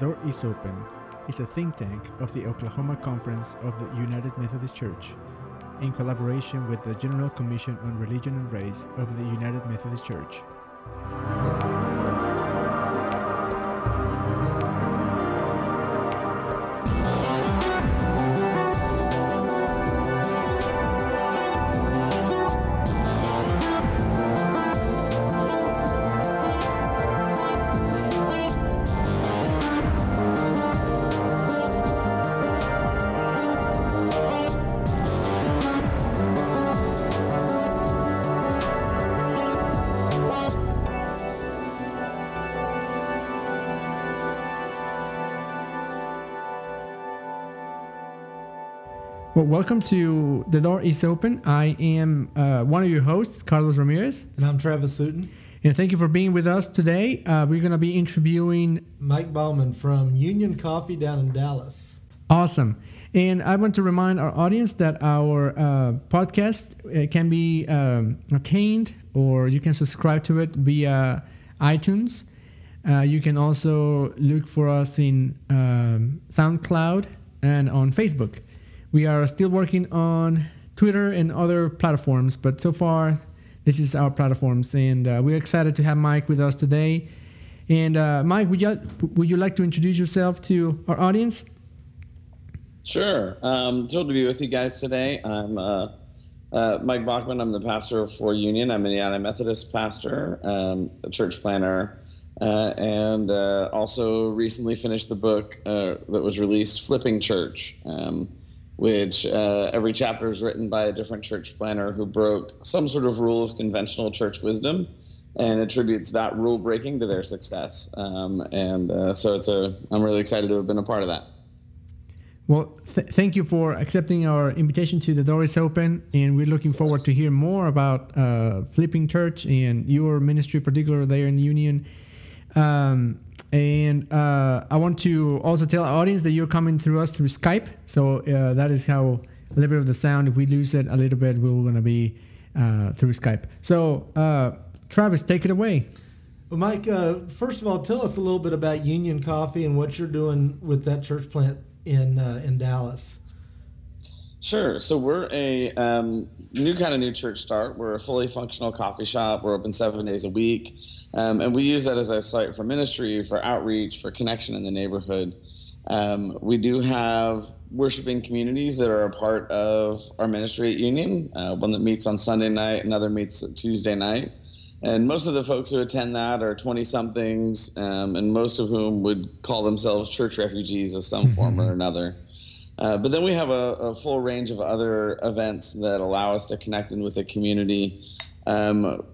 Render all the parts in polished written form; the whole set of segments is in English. The Door is Open is a think tank of the Oklahoma Conference of the United Methodist Church in collaboration with the General Commission on Religion and Race of the United Methodist Church. Well, welcome to The Door is Open. I am one of your hosts, Carlos Ramirez. And I'm Travis Sutton. And thank you for being with us today. We're going to be interviewing Mike Baughman from Union Coffee down in Dallas. Awesome. And I want to remind our audience that our podcast can be attained, or you can subscribe to it via iTunes. You can also look for us in SoundCloud and on Facebook. We are still working on Twitter and other platforms, but so far, this is our platforms, and we're excited to have Mike with us today. And Mike, would you like to introduce yourself to our audience? Sure. Thrilled to be with you guys today. I'm Mike Baughman. I'm the pastor for Union. I'm a United Methodist pastor, a church planner, and also recently finished the book that was released, Flipping Church, which every chapter is written by a different church planner who broke some sort of rule of conventional church wisdom and attributes that rule breaking to their success. So I'm really excited to have been a part of that. Well, thank you for accepting our invitation to The Door is Open, and we're looking forward to hear more about Flipping Church and your ministry, particularly there in the Union. I want to also tell our audience that you're coming through us through Skype. So that is how a little bit of the sound, if we lose it a little bit, we're going to be through Skype. So Travis, take it away. Well, Mike, first of all, tell us a little bit about Union Coffee and what you're doing with that church plant in Dallas. Sure. So we're a new church start. We're a fully functional coffee shop. We're open 7 days a week. And we use that as a site for ministry, for outreach, for connection in the neighborhood. We do have worshiping communities that are a part of our ministry at Union, one that meets on Sunday night, another meets Tuesday night. And most of the folks who attend that are 20-somethings, and most of whom would call themselves church refugees of some form or another. But then we have a full range of other events that allow us to connect in with the community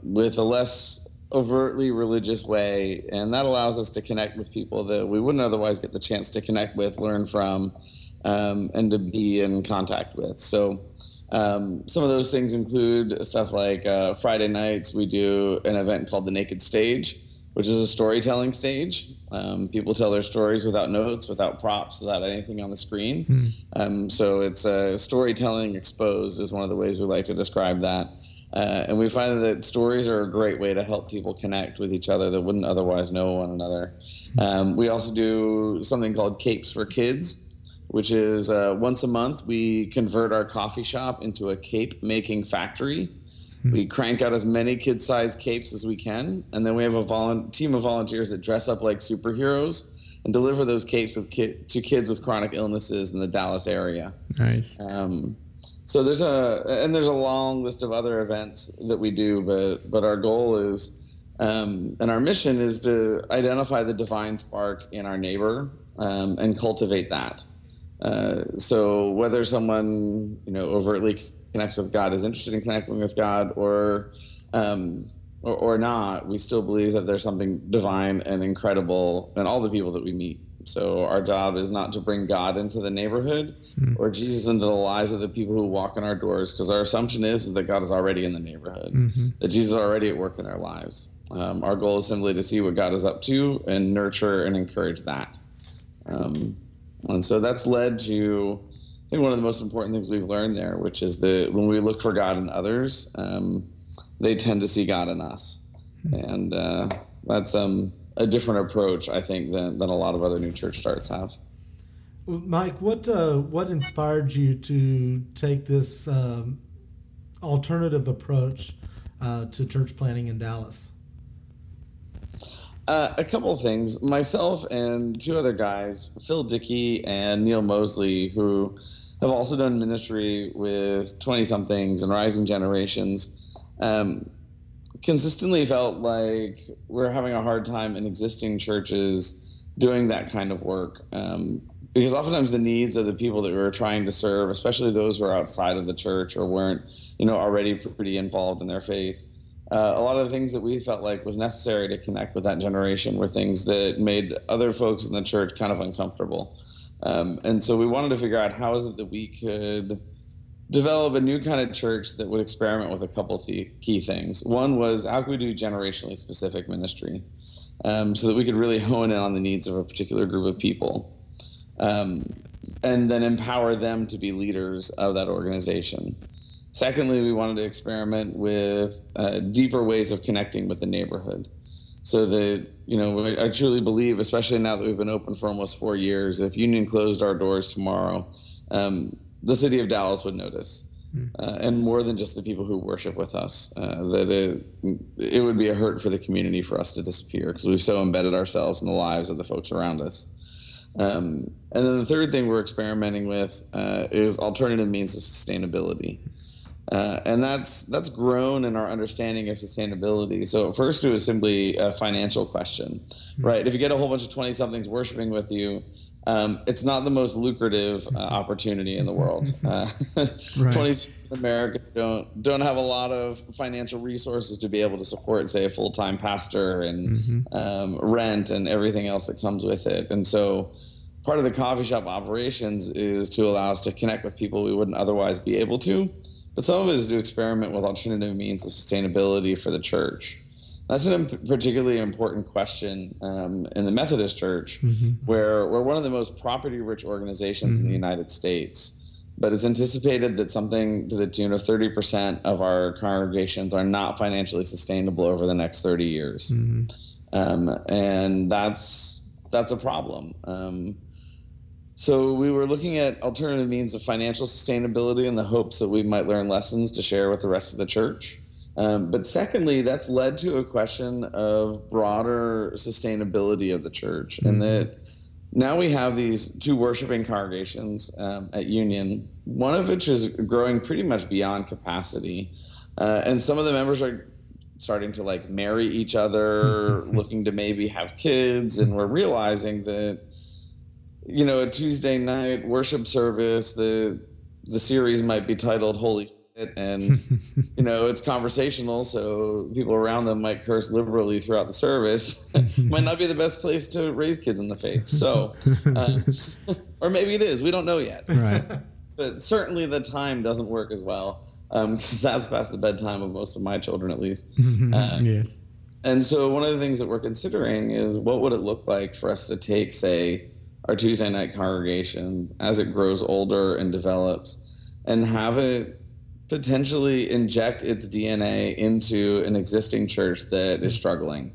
with a less overtly religious way, and that allows us to connect with people that we wouldn't otherwise get the chance to connect with, learn from, and to be in contact with. So some of those things include stuff like Friday nights, we do an event called the Naked Stage, which is a storytelling stage. People tell their stories without notes, without props, without anything on the screen. So it's storytelling exposed is one of the ways we like to describe that. And we find that stories are a great way to help people connect with each other that wouldn't otherwise know one another. We also do something called Capes for Kids, which is once a month we convert our coffee shop into a cape-making factory. We crank out as many kid-sized capes as we can, and then we have a team of volunteers that dress up like superheroes and deliver those capes with to kids with chronic illnesses in the Dallas area. Nice. So there's a long list of other events that we do, but our goal is, and our mission is to identify the divine spark in our neighbor and cultivate that. So whether someone overtly connects with God, is interested in connecting with God, or not, we still believe that there's something divine and incredible in all the people that we meet. So our job is not to bring God into the neighborhood or Jesus into the lives of the people who walk in our doors, because our assumption is that God is already in the neighborhood, that Jesus is already at work in their lives. Our goal is simply to see what God is up to and nurture and encourage that. And so that's led to, I think, one of the most important things we've learned there, which is that when we look for God in others, they tend to see God in us. And that's a different approach, I think, than a lot of other new church starts have. Mike, what inspired you to take this alternative approach to church planting in Dallas? A couple of things. Myself and two other guys, Phil Dickey and Neil Mosley, who have also done ministry with 20-somethings and rising generations, consistently felt like we're having a hard time in existing churches doing that kind of work. Because oftentimes the needs of the people that we were trying to serve, especially those who are outside of the church or weren't, already pretty involved in their faith, a lot of the things that we felt like was necessary to connect with that generation were things that made other folks in the church kind of uncomfortable. And so we wanted to figure out how is it that we could develop a new kind of church that would experiment with a couple of key things. One was, how could we do generationally specific ministry so that we could really hone in on the needs of a particular group of people? And then empower them to be leaders of that organization. Secondly, we wanted to experiment with deeper ways of connecting with the neighborhood. So that, I truly believe, especially now that we've been open for almost 4 years, if Union closed our doors tomorrow, the city of Dallas would notice. And more than just the people who worship with us, that it would be a hurt for the community for us to disappear because we've so embedded ourselves in the lives of the folks around us. And then the third thing we're experimenting with is alternative means of sustainability. And that's grown in our understanding of sustainability. So at first it was simply a financial question, right? If you get a whole bunch of 20-somethings worshiping with you, it's not the most lucrative opportunity in the world. 20s in America don't have a lot of financial resources to be able to support, say, a full-time pastor and rent and everything else that comes with it. And so part of the coffee shop operations is to allow us to connect with people we wouldn't otherwise be able to. But some of it is to experiment with alternative means of sustainability for the church. That's a particularly important question in the Methodist Church, where we're one of the most property-rich organizations in the United States. But it's anticipated that something to the tune of 30% of our congregations are not financially sustainable over the next 30 years. And that's a problem. So we were looking at alternative means of financial sustainability in the hopes that we might learn lessons to share with the rest of the church. But secondly, that's led to a question of broader sustainability of the church, and that now we have these two worshiping congregations at Union, one of which is growing pretty much beyond capacity. And some of the members are starting to marry each other, looking to maybe have kids. And we're realizing that, a Tuesday night worship service, the series might be titled Holy and it's conversational, so people around them might curse liberally throughout the service. Might not be the best place to raise kids in the faith, so or maybe it is, we don't know yet, right? But certainly the time doesn't work as well, because that's past the bedtime of most of my children, at least. Yes. And so one of the things that we're considering is what would it look like for us to take, say, our Tuesday night congregation as it grows older and develops, and have it potentially inject its DNA into an existing church that is struggling.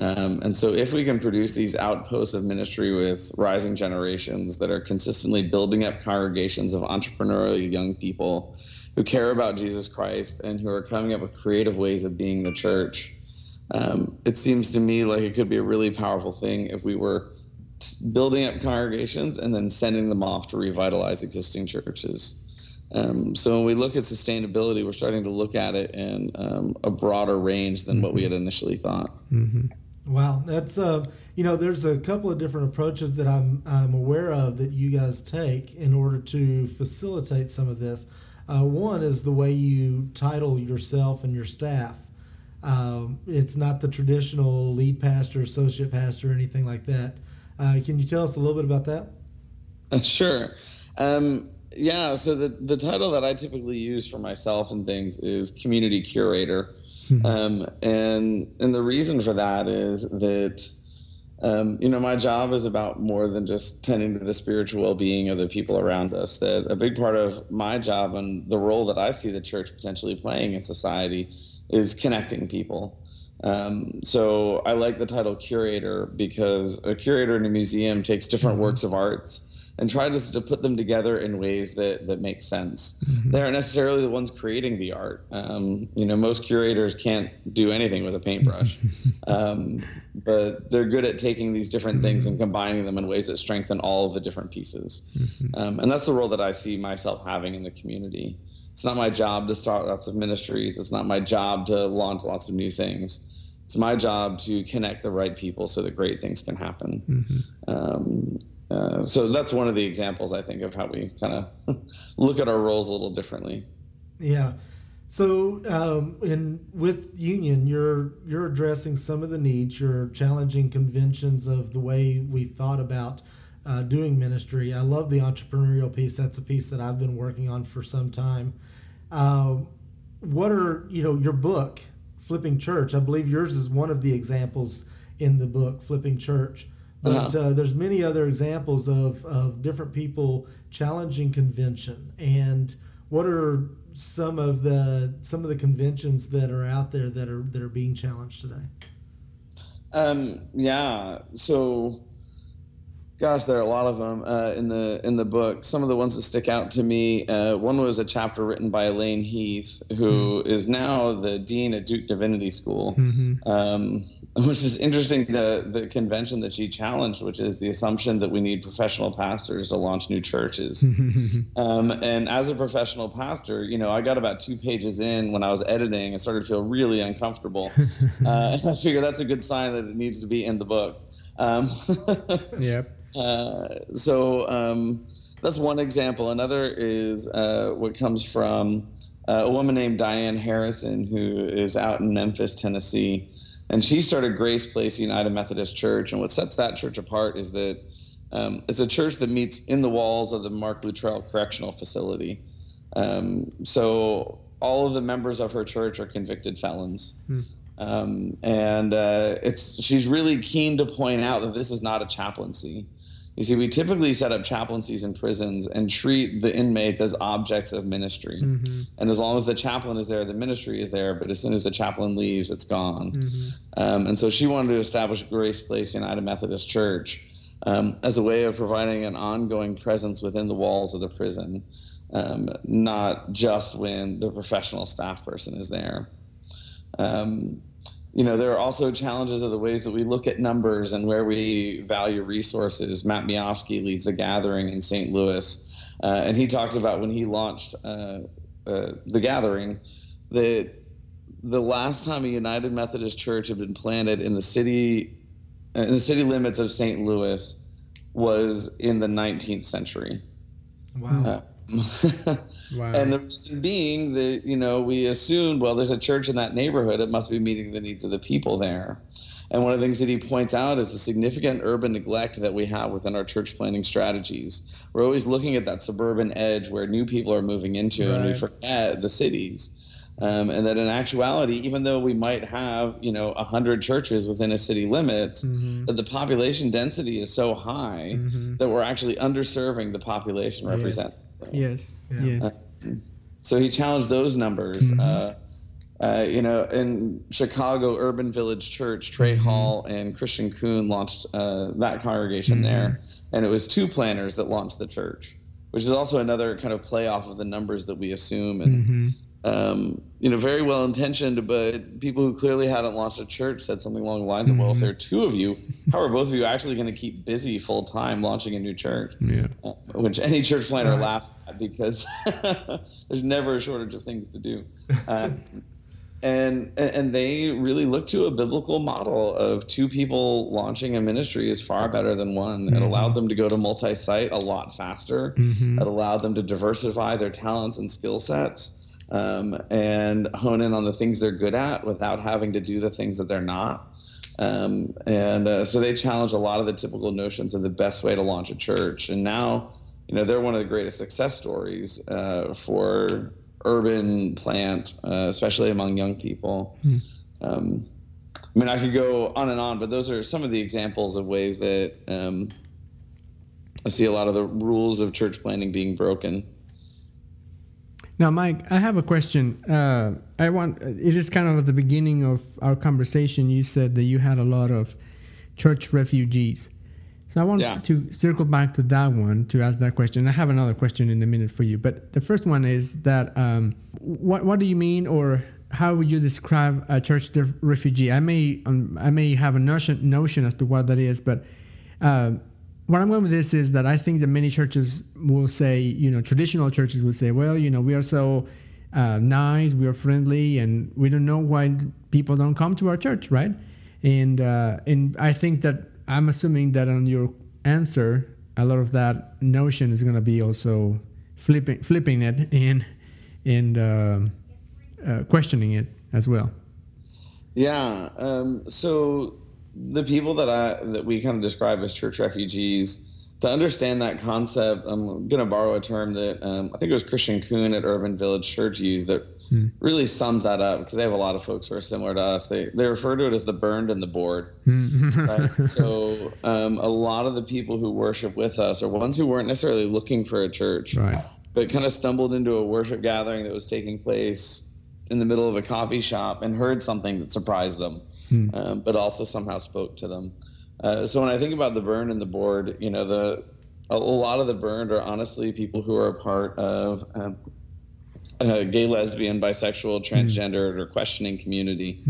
And so if we can produce these outposts of ministry with rising generations that are consistently building up congregations of entrepreneurial young people who care about Jesus Christ and who are coming up with creative ways of being the church, it seems to me like it could be a really powerful thing if we were building up congregations and then sending them off to revitalize existing churches. So when we look at sustainability, we're starting to look at it in a broader range than what we had initially thought. Wow, that's there's a couple of different approaches that I'm aware of that you guys take in order to facilitate some of this. One is the way you title yourself and your staff. It's not the traditional lead pastor, associate pastor, or anything like that. Can you tell us a little bit about that? Sure. Yeah, so the title that I typically use for myself and things is community curator. And the reason for that is that, my job is about more than just tending to the spiritual well-being of the people around us. That a big part of my job and the role that I see the church potentially playing in society is connecting people. So I like the title curator because a curator in a museum takes different works of arts and tries to put them together in ways that make sense. Mm-hmm. They aren't necessarily the ones creating the art. Most curators can't do anything with a paintbrush, but they're good at taking these different things and combining them in ways that strengthen all of the different pieces. And that's the role that I see myself having in the community. It's not my job to start lots of ministries. It's not my job to launch lots of new things. It's my job to connect the right people so that great things can happen. Mm-hmm. So that's one of the examples, I think, of how we kind of look at our roles a little differently. Yeah. So and with Union, you're addressing some of the needs. You're challenging conventions of the way we thought about doing ministry. I love the entrepreneurial piece. That's a piece that I've been working on for some time. What are, your book, Flipping Church? I believe yours is one of the examples in the book, Flipping Church. But there's many other examples of different people challenging convention. And what are some of the conventions that are out there that are being challenged today? So, gosh, there are a lot of them in the book. Some of the ones that stick out to me, one was a chapter written by Elaine Heath, who is now the dean at Duke Divinity School, which is interesting, the convention that she challenged, which is the assumption that we need professional pastors to launch new churches. And as a professional pastor, I got about 2 pages in when I was editing and started to feel really uncomfortable. And I figure that's a good sign that it needs to be in the book. Yep. So that's one example. Another is what comes from a woman named Diane Harrison, who is out in Memphis, Tennessee, and she started Grace Place United Methodist Church. And what sets that church apart is that it's a church that meets in the walls of the Mark Luttrell Correctional Facility. So all of the members of her church are convicted felons. She's really keen to point out that this is not a chaplaincy. You see, we typically set up chaplaincies in prisons and treat the inmates as objects of ministry. Mm-hmm. And as long as the chaplain is there, the ministry is there. But as soon as the chaplain leaves, it's gone. Mm-hmm. And so she wanted to establish Grace Place United Methodist Church as a way of providing an ongoing presence within the walls of the prison, not just when the professional staff person is there. There are also challenges of the ways that we look at numbers and where we value resources. Matt Miofsky leads the gathering in St. Louis, and he talks about when he launched the gathering that the last time a United Methodist Church had been planted in the city limits of St. Louis was in the 19th century. Wow. Wow. And the reason being that, we assumed, well, there's a church in that neighborhood. It must be meeting the needs of the people there. And one of the things that he points out is the significant urban neglect that we have within our church planning strategies. We're always looking at that suburban edge where new people are moving into, right, and we forget the cities. And that in actuality, even though we might have, 100 churches within a city limits, that the population density is so high that we're actually underserving the population represented. Yes. Yeah. Yes. So he challenged those numbers. In Chicago, Urban Village Church, Trey Hall and Christian Kuhn launched that congregation there, and it was 2 planners that launched the church, which is also another kind of play off of the numbers that we assume, and very well intentioned, but people who clearly hadn't launched a church said something along the lines of, "Well, if there are 2 of you, how are both of you actually going to keep busy full time launching a new church?" Yeah. Which any church planner laughed at because there's never a shortage of things to do. And they really look to a biblical model of 2 people launching a ministry is far better than one. It allowed them to go to multi-site a lot faster. It allowed them to diversify their talents and skill sets, and hone in on the things they're good at without having to do the things that they're not. So they challenge a lot of the typical notions of the best way to launch a church. And now, they're one of the greatest success stories for urban plant, especially among young people. I could go on and on, but those are some of the examples of ways that I see a lot of the rules of church planning being broken. Now, Mike, I have a question. It is kind of at the beginning of our conversation. You said that you had a lot of church refugees. So I want to circle back to that one to ask that question. I have another question in a minute for you. But the first one is that what do you mean, or how would you describe a church refugee? I may have a notion as to what that is, but what I'm going with this is that I think that many churches will say, traditional churches will say, well, we are so nice, we are friendly, and we don't know why people don't come to our church, right? And I think that I'm assuming that on your answer, a lot of that notion is going to be also flipping it and questioning it as well. Yeah. So the people that we kind of describe as church refugees, to understand that concept, I'm going to borrow a term that I think it was Christian Kuhn at Urban Village Church used that really sums that up, because they have a lot of folks who are similar to us. They refer to it as the burned and the bored. Right? So a lot of the people who worship with us are ones who weren't necessarily looking for a church, right, but kind of stumbled into a worship gathering that was taking place in the middle of a coffee shop and heard something that surprised them, but also somehow spoke to them. So when I think about the burned and the bored, a lot of the burned are honestly people who are a part of gay, lesbian, bisexual, transgendered, or questioning community.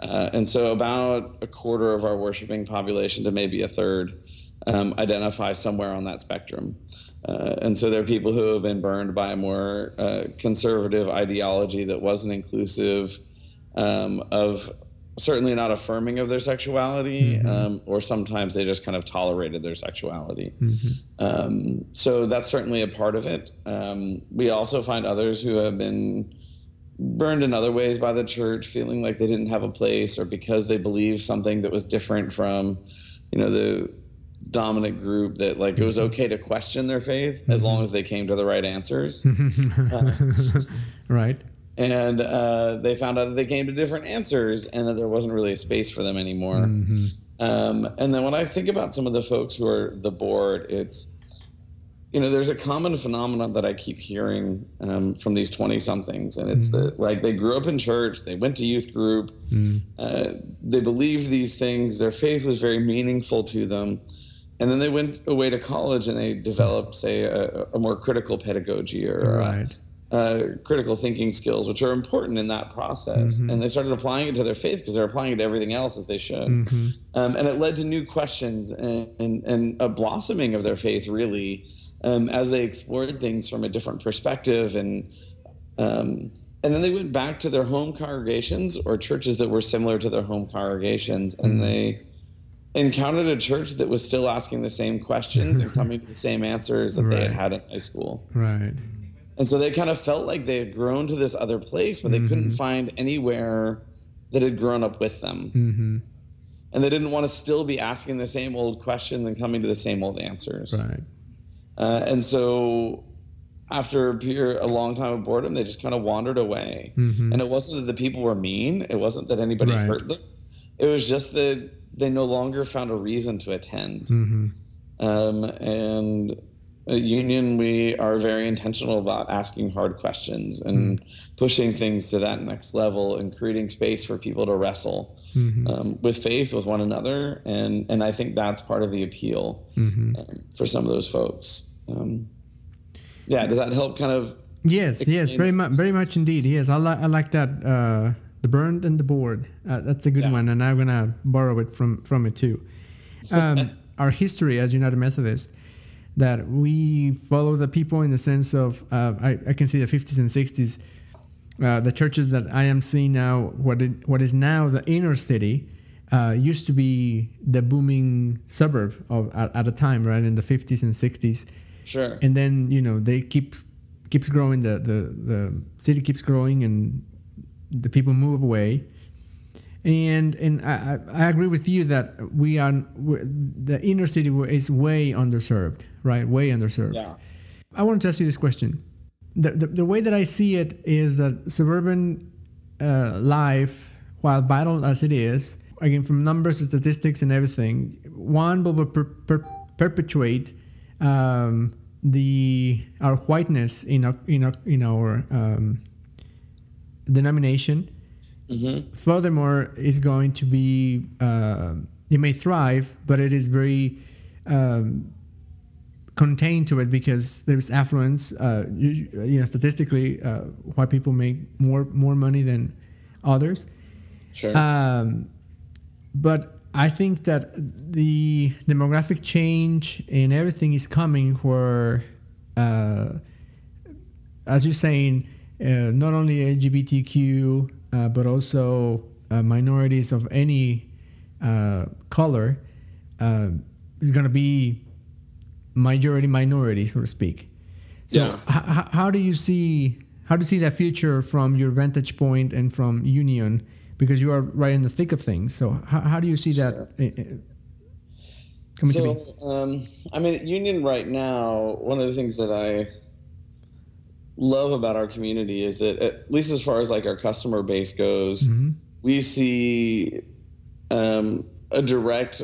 And so about a quarter of our worshiping population to maybe a third identify somewhere on that spectrum. And so there are people who have been burned by a more conservative ideology that wasn't inclusive, of certainly not affirming of their sexuality, or sometimes they just kind of tolerated their sexuality. So that's certainly a part of it. We also find others who have been burned in other ways by the church, feeling like they didn't have a place, or because they believed something that was different from, the dominant group, that like it was okay to question their faith as long as they came to the right answers. Right. And they found out that they came to different answers and that there wasn't really a space for them anymore. And then when I think about some of the folks who are the bored, it's, there's a common phenomenon that I keep hearing from these 20-somethings. And it's that, like, they grew up in church, they went to youth group, they believed these things, their faith was very meaningful to them. And then they went away to college and they developed, say, a more critical pedagogy or critical thinking skills, which are important in that process. And they started applying it to their faith because they're applying it to everything else as they should. And it led to new questions and a blossoming of their faith, really, as they explored things from a different perspective. And then they went back to their home congregations or churches that were similar to their home congregations. And they encountered a church that was still asking the same questions and coming to the same answers that they had in high school. Right. And so they kind of felt like they had grown to this other place, but they couldn't find anywhere that had grown up with them. And they didn't want to still be asking the same old questions and coming to the same old answers. Right. And so after a long time of boredom, they just kind of wandered away. And it wasn't that the people were mean. It wasn't that anybody hurt them. It was just that they no longer found a reason to attend. And at Union, we are very intentional about asking hard questions and pushing things to that next level and creating space for people to wrestle with faith, with one another. And I think that's part of the appeal for some of those folks. Does that help kind of? Yes, very much indeed. Yes, I like that, the burned and the bored. That's a good one, and I'm going to borrow it from it too. Our history as United Methodists, that we follow the people in the sense of, I can see the 50s and 60s, the churches that I am seeing now, what is now the inner city, used to be the booming suburb at a time, right, in the 50s and 60s. Sure. And then, they keeps growing, the city keeps growing and the people move away. And I agree with you that the inner city is way underserved, right? Way underserved. Yeah. I want to ask you this question. The way that I see it is that suburban life, while vital as it is, again, from numbers and statistics and everything, one will perpetuate our whiteness in our denomination. Mm-hmm. Furthermore, is going to be it may thrive, but it is very contained to it because there's affluence. Statistically, white people make more money than others. Sure. But I think that the demographic change and everything is coming where, as you're saying, not only LGBTQ, but also minorities of any color is going to be minority, so to speak. So yeah. How do you see that future from your vantage point and from Union? Because you are right in the thick of things. So how do you see that coming to be? At Union right now, one of the things that I love about our community is that, at least as far as like our customer base goes, mm-hmm. we see a direct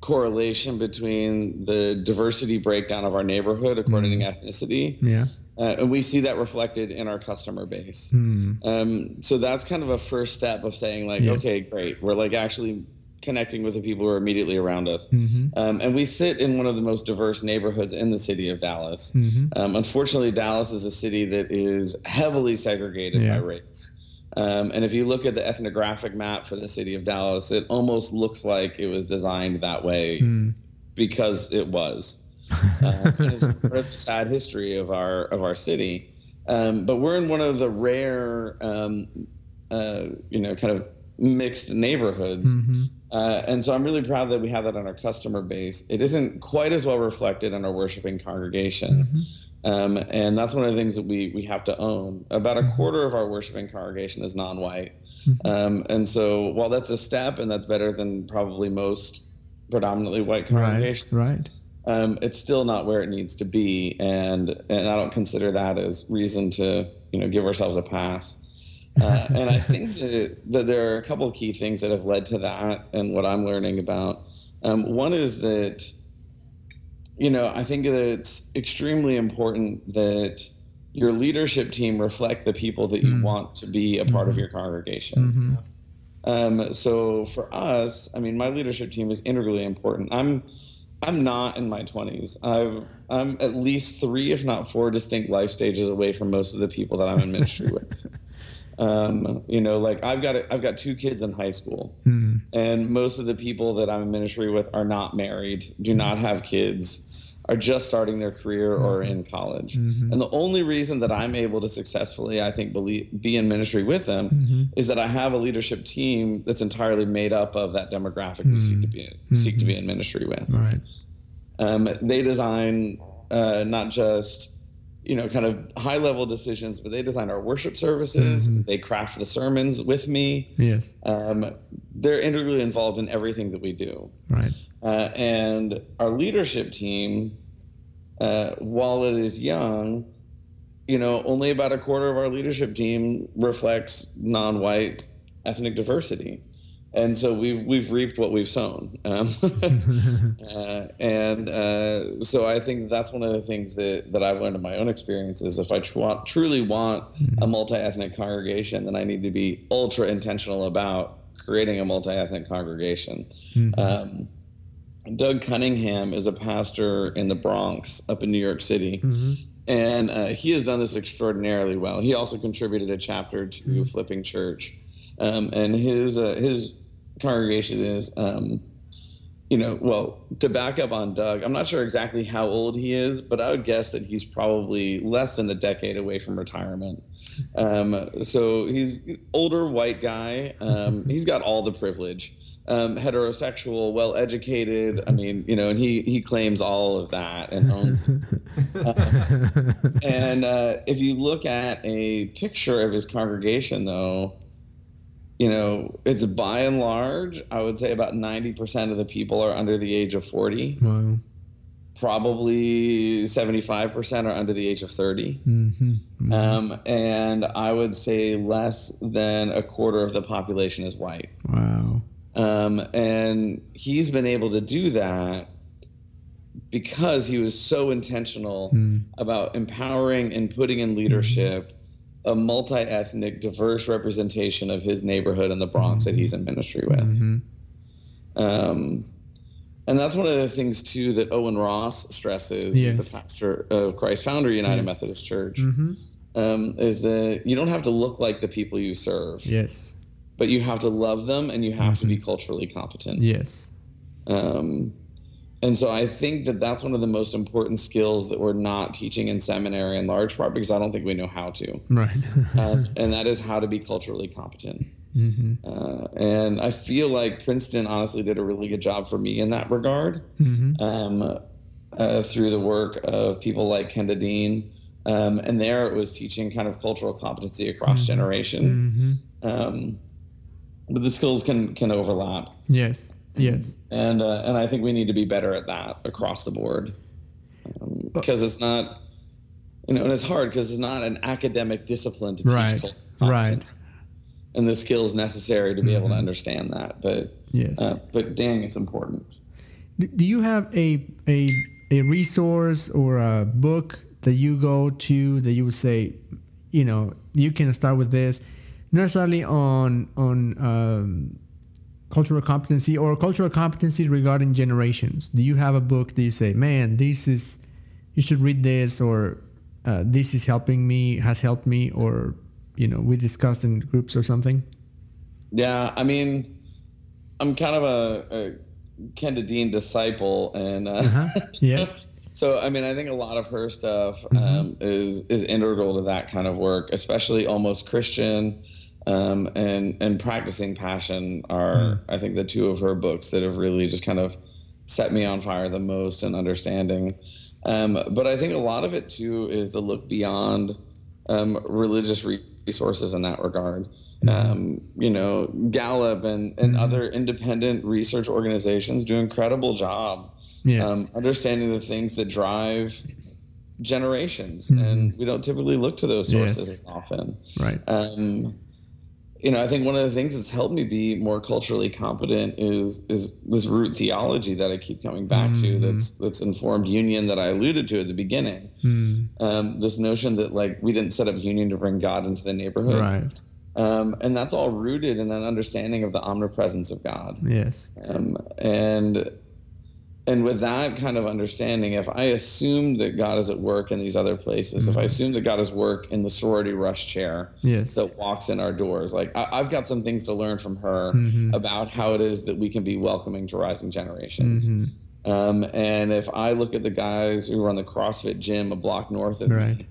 correlation between the diversity breakdown of our neighborhood according mm-hmm. to ethnicity. Yeah. And we see that reflected in our customer base. Mm. So that's kind of a first step of saying like, yes. Okay, great. We're like actually connecting with the people who are immediately around us. Mm-hmm. And we sit in one of the most diverse neighborhoods in the city of Dallas. Mm-hmm. Unfortunately, Dallas is a city that is heavily segregated yeah. by race. And if you look at the ethnographic map for the city of Dallas, it almost looks like it was designed that way because it was. And it's a sad history of our city, but we're in one of the rare, kind of mixed neighborhoods, mm-hmm. And so I'm really proud that we have that on our customer base. It isn't quite as well reflected in our worshiping congregation, mm-hmm. And that's one of the things that we have to own. About a quarter of our worshiping congregation is non-white, mm-hmm. And so while that's a step, and that's better than probably most predominantly white congregations, right. It's still not where it needs to be, and I don't consider that as reason to give ourselves a pass. And I think that there are a couple of key things that have led to that, and what I'm learning about. One is that I think that it's extremely important that your leadership team reflect the people that you want to be a part mm-hmm. of your congregation. Mm-hmm. So for us, my leadership team is integrally important. I'm not in my 20s. I'm at least 3, if not 4, distinct life stages away from most of the people that I'm in ministry with. I've got 2 kids in high school, and most of the people that I'm in ministry with are not married, do not have kids, are just starting their career or in college. Mm-hmm. And the only reason that I'm able to successfully, I think, be in ministry with them mm-hmm. is that I have a leadership team that's entirely made up of that demographic we seek to be in ministry with. Right. They design not just, kind of high-level decisions, but they design our worship services. Mm-hmm. They craft the sermons with me. Yes. They're integrally involved in everything that we do. Right. And our leadership team, while it is young, only about a quarter of our leadership team reflects non-white ethnic diversity. And so we've reaped what we've sown. So I think that's one of the things that I've learned in my own experience is if I truly want a multi-ethnic congregation, then I need to be ultra intentional about creating a multi-ethnic congregation. Mm-hmm. Doug Cunningham is a pastor in the Bronx up in New York City, mm-hmm. and he has done this extraordinarily well. He also contributed a chapter to mm-hmm. Flipping Church, and his congregation is, to back up on Doug, I'm not sure exactly how old he is, but I would guess that he's probably less than a decade away from retirement. So he's an older white guy. He's got all the privilege. Heterosexual, well-educated. And he claims all of that and owns it. And if you look at a picture of his congregation, though, it's by and large, I would say about 90% of the people are under the age of 40. Wow. Probably 75% are under the age of 30. Mm-hmm. Mm-hmm. And I would say less than a quarter of the population is white. Wow. And he's been able to do that because he was so intentional about empowering and putting in leadership a multi-ethnic, diverse representation of his neighborhood in the Bronx that he's in ministry with. And that's one of the things, too, that Owen Ross stresses, yes. who's the pastor of Christ Foundry United yes. Methodist Church, is that you don't have to look like the people you serve. Yes. But you have to love them, and you have to be culturally competent. Yes. And so I think that that's one of the most important skills that we're not teaching in seminary in large part because I don't think we know how to. Right. And that is how to be culturally competent. And I feel like Princeton honestly did a really good job for me in that regard through the work of people like Kenda Dean. And there it was teaching kind of cultural competency across generation. But the skills can overlap. Yes. Yes, and I think we need to be better at that across the board, because it's not, you know, and it's hard because it's not an academic discipline to teach cultural competence and the skills necessary to be able to understand that. But but dang, it's important. Do you have a resource or a book that you go to that you would say, you know, you can start with this, not necessarily on cultural competency or cultural competency regarding generations? Do you have a book that you say, man, this is, you should read this, or this is helping me, has helped me, or, you know, we discussed in groups or something? Yeah, I mean, I'm kind of a Kenda Dean disciple, and so I mean, I think a lot of her stuff is integral to that kind of work, especially Almost Christian. And Practicing Passion are, I think, the two of her books that have really just kind of set me on fire the most in understanding. But I think a lot of it, too, is to look beyond religious resources in that regard. You know, Gallup and other independent research organizations do an incredible job understanding the things that drive generations. And we don't typically look to those sources as often. Right. You know, I think one of the things that's helped me be more culturally competent is this root theology that I keep coming back to, that's informed union that I alluded to at the beginning. This notion that, like, we didn't set up union to bring God into the neighborhood. Right. And that's all rooted in an understanding of the omnipresence of God. Yes. And with that kind of understanding, if I assume that God is at work in these other places, if I assume that God is work in the sorority rush chair that walks in our doors, like I've got some things to learn from her about how it is that we can be welcoming to rising generations. And if I look at the guys who run the CrossFit gym a block north of me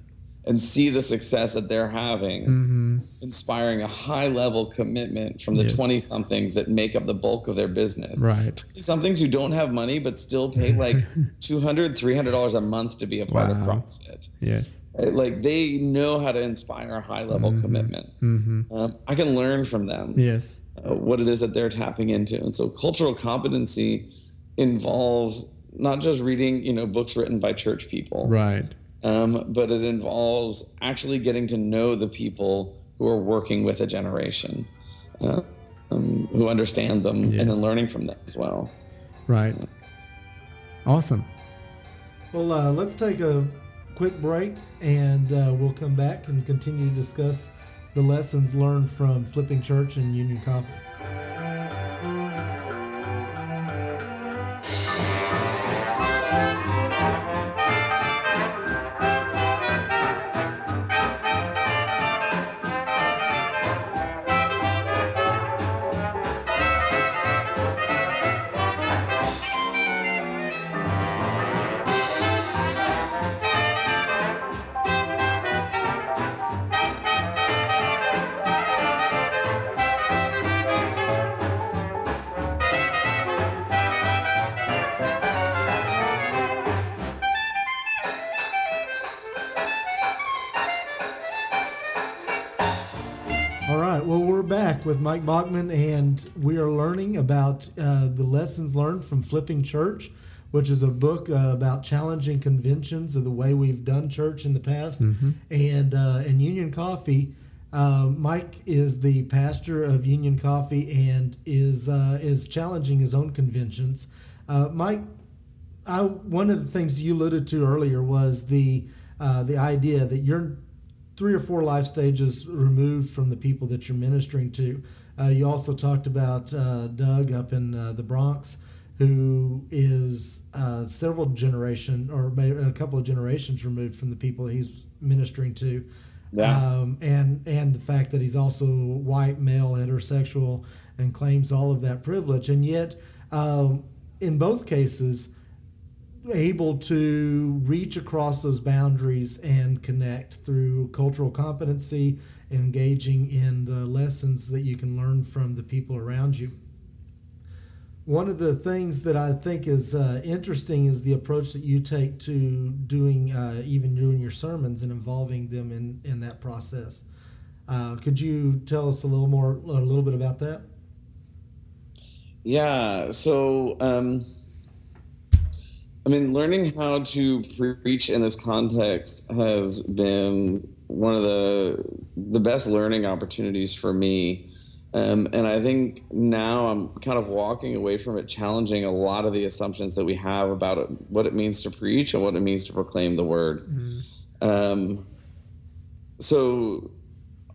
and see the success that they're having, inspiring a high-level commitment from the 20-somethings that make up the bulk of their business. Right. 20-somethings who don't have money but still pay like $200, $300 a month to be a part of CrossFit. Yes. Like, they know how to inspire a high-level commitment. I can learn from them what it is that they're tapping into. And so cultural competency involves not just reading, you know, books written by church people. Right. But it involves actually getting to know the people who are working with a generation, who understand them, and then learning from them as well. Right. Awesome. Well, let's take a quick break, and we'll come back and continue to discuss the lessons learned from Flipping Church and Union Coffee. With Mike Baughman, and we are learning about the lessons learned from Flipping Church, which is a book about challenging conventions of the way we've done church in the past. And Union Coffee, Mike is the pastor of Union Coffee and is challenging his own conventions. Mike, One of the things you alluded to earlier was the idea that you're 3 or 4 life stages removed from the people that you're ministering to. You also talked about Doug up in the Bronx, who is several generations or maybe a couple of generations removed from the people he's ministering to. Yeah. And the fact that he's also white, male, heterosexual, and claims all of that privilege. And yet, in both cases, able to reach across those boundaries and connect through cultural competency, engaging in the lessons that you can learn from the people around you. One of the things that I think is interesting is the approach that you take to doing your sermons and involving them in that process. Could you tell us a little bit about that? Yeah. So, learning how to preach in this context has been one of the best learning opportunities for me. And I think now I'm kind of walking away from it, challenging a lot of the assumptions that we have about what it means to preach and what it means to proclaim the word. Mm-hmm. So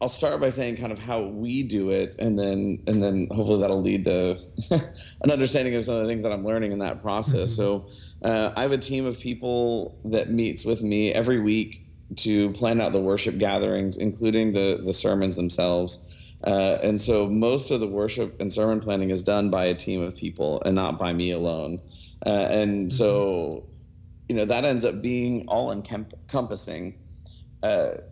I'll start by saying kind of how we do it, and then hopefully that'll lead to an understanding of some of the things that I'm learning in that process. Mm-hmm. So I have a team of people that meets with me every week to plan out the worship gatherings, including the sermons themselves. And so most of the worship and sermon planning is done by a team of people and not by me alone. And mm-hmm. so, that ends up being all encompassing. I'll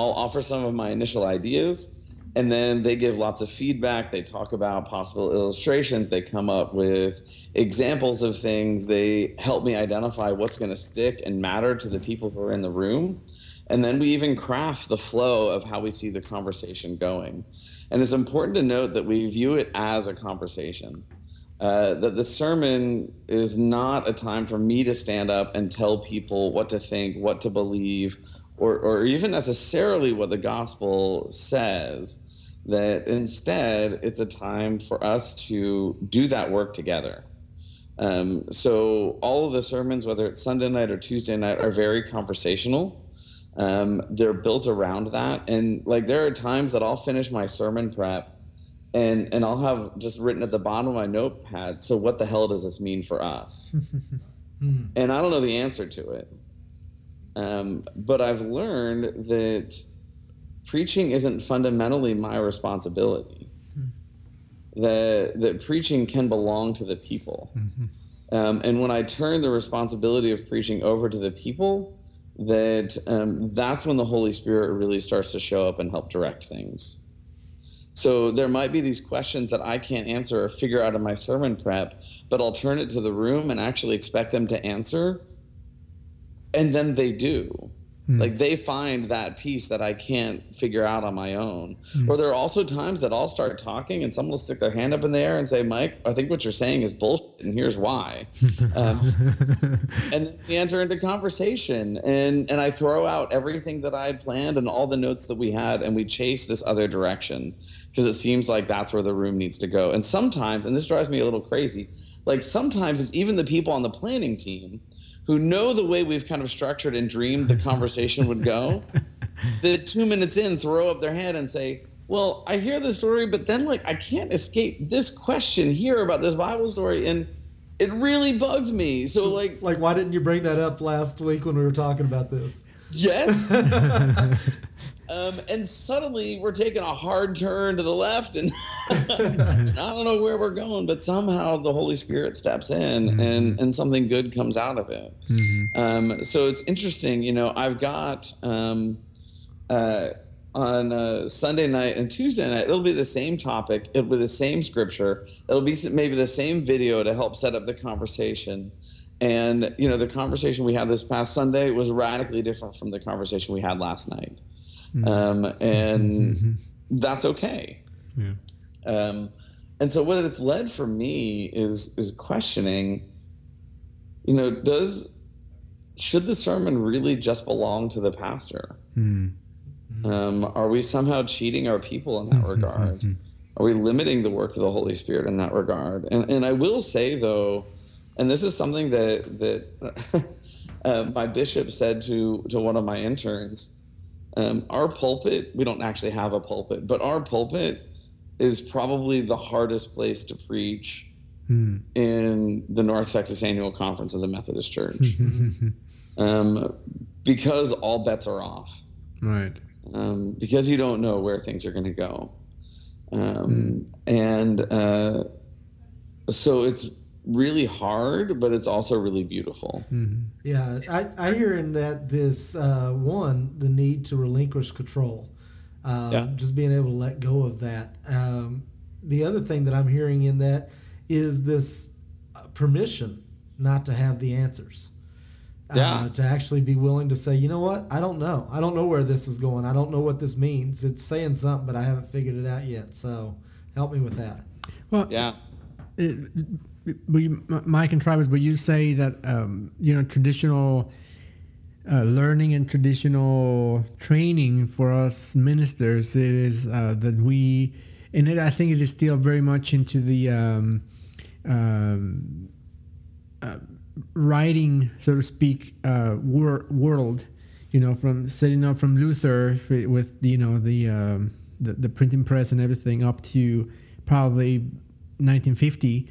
offer some of my initial ideas, and then they give lots of feedback. They talk about possible illustrations. They come up with examples of things. They help me identify what's going to stick and matter to the people who are in the room. And then we even craft the flow of how we see the conversation going. And it's important to note that we view it as a conversation, that the sermon is not a time for me to stand up and tell people what to think, what to believe, or even necessarily what the gospel says, that instead it's a time for us to do that work together. So all of the sermons, whether it's Sunday night or Tuesday night, are very conversational. They're built around that. And there are times that I'll finish my sermon prep and I'll have just written at the bottom of my notepad, so what the hell does this mean for us? And I don't know the answer to it. But I've learned that preaching isn't fundamentally my responsibility, that preaching can belong to the people. Mm-hmm. And when I turn the responsibility of preaching over to the people, that's when the Holy Spirit really starts to show up and help direct things. So there might be these questions that I can't answer or figure out in my sermon prep, but I'll turn it to the room and actually expect them to answer. And then they do. Mm. They find that piece that I can't figure out on my own. Mm. Or there are also times that I'll start talking and someone will stick their hand up in the air and say, Mike, I think what you're saying is bullshit, and here's why. And then we enter into conversation, and I throw out everything that I had planned and all the notes that we had, and we chase this other direction because it seems like that's where the room needs to go. And sometimes, and this drives me a little crazy, sometimes it's even the people on the planning team who know the way we've kind of structured and dreamed the conversation would go, that 2 minutes in throw up their hand and say, well, I hear the story, but then I can't escape this question here about this Bible story. And it really bugs me. So why didn't you bring that up last week when we were talking about this? Yes. And suddenly we're taking a hard turn to the left, and I don't know where we're going, but somehow the Holy Spirit steps in, mm-hmm. and something good comes out of it. Mm-hmm. So it's interesting, I've got on Sunday night and Tuesday night, it'll be the same topic, it'll be the same scripture, it'll be maybe the same video to help set up the conversation. And, the conversation we had this past Sunday was radically different from the conversation we had last night. And mm-hmm. that's okay. Yeah. And so what it's led for me is questioning, should the sermon really just belong to the pastor? Mm-hmm. Are we somehow cheating our people in that regard? Are we limiting the work of the Holy Spirit in that regard? And I will say, though, and this is something that my bishop said to one of my interns, our pulpit, we don't actually have a pulpit, but our pulpit is probably the hardest place to preach in the North Texas Annual Conference of the Methodist Church because all bets are off. Right. Because you don't know where things are going to go. So it's really hard, but it's also really beautiful. Mm-hmm. Yeah, I hear in that this, one, the need to relinquish control, just being able to let go of that. The other thing that I'm hearing in that is this permission not to have the answers. To actually be willing to say, you know what, I don't know. I don't know where this is going. I don't know what this means. It's saying something, but I haven't figured it out yet. So help me with that. Well, yeah. Mike and Travis, will you say that, traditional learning and traditional training for us ministers is that we, and it, I think it is still very much into the writing, so to speak, world, from setting up from Luther with the printing press and everything up to probably 1950,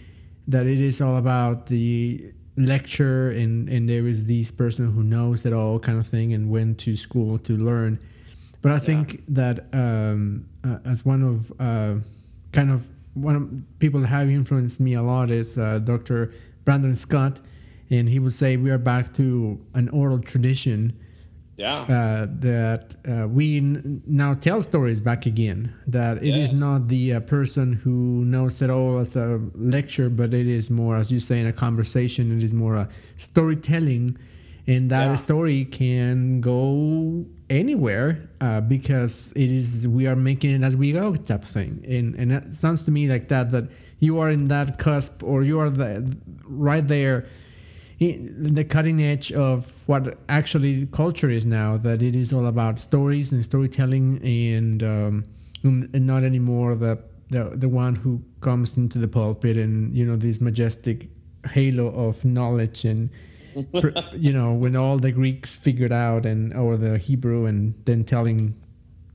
that it is all about the lecture and there is this person who knows it all kind of thing and went to school to learn. But I think that as one of people that have influenced me a lot is Dr. Brandon Scott. And he would say we are back to an oral tradition that we now tell stories back again, that it is not the person who knows it all as a lecture, but it is more, as you say, in a conversation, it is more a storytelling. And that story can go anywhere because it is we are making it as we go type thing. And that sounds to me like that you are in that cusp or you are right there in the cutting edge of what actually culture is now, that it is all about stories and storytelling and not anymore the one who comes into the pulpit and this majestic halo of knowledge and when all the Greeks figured out or the Hebrew and then telling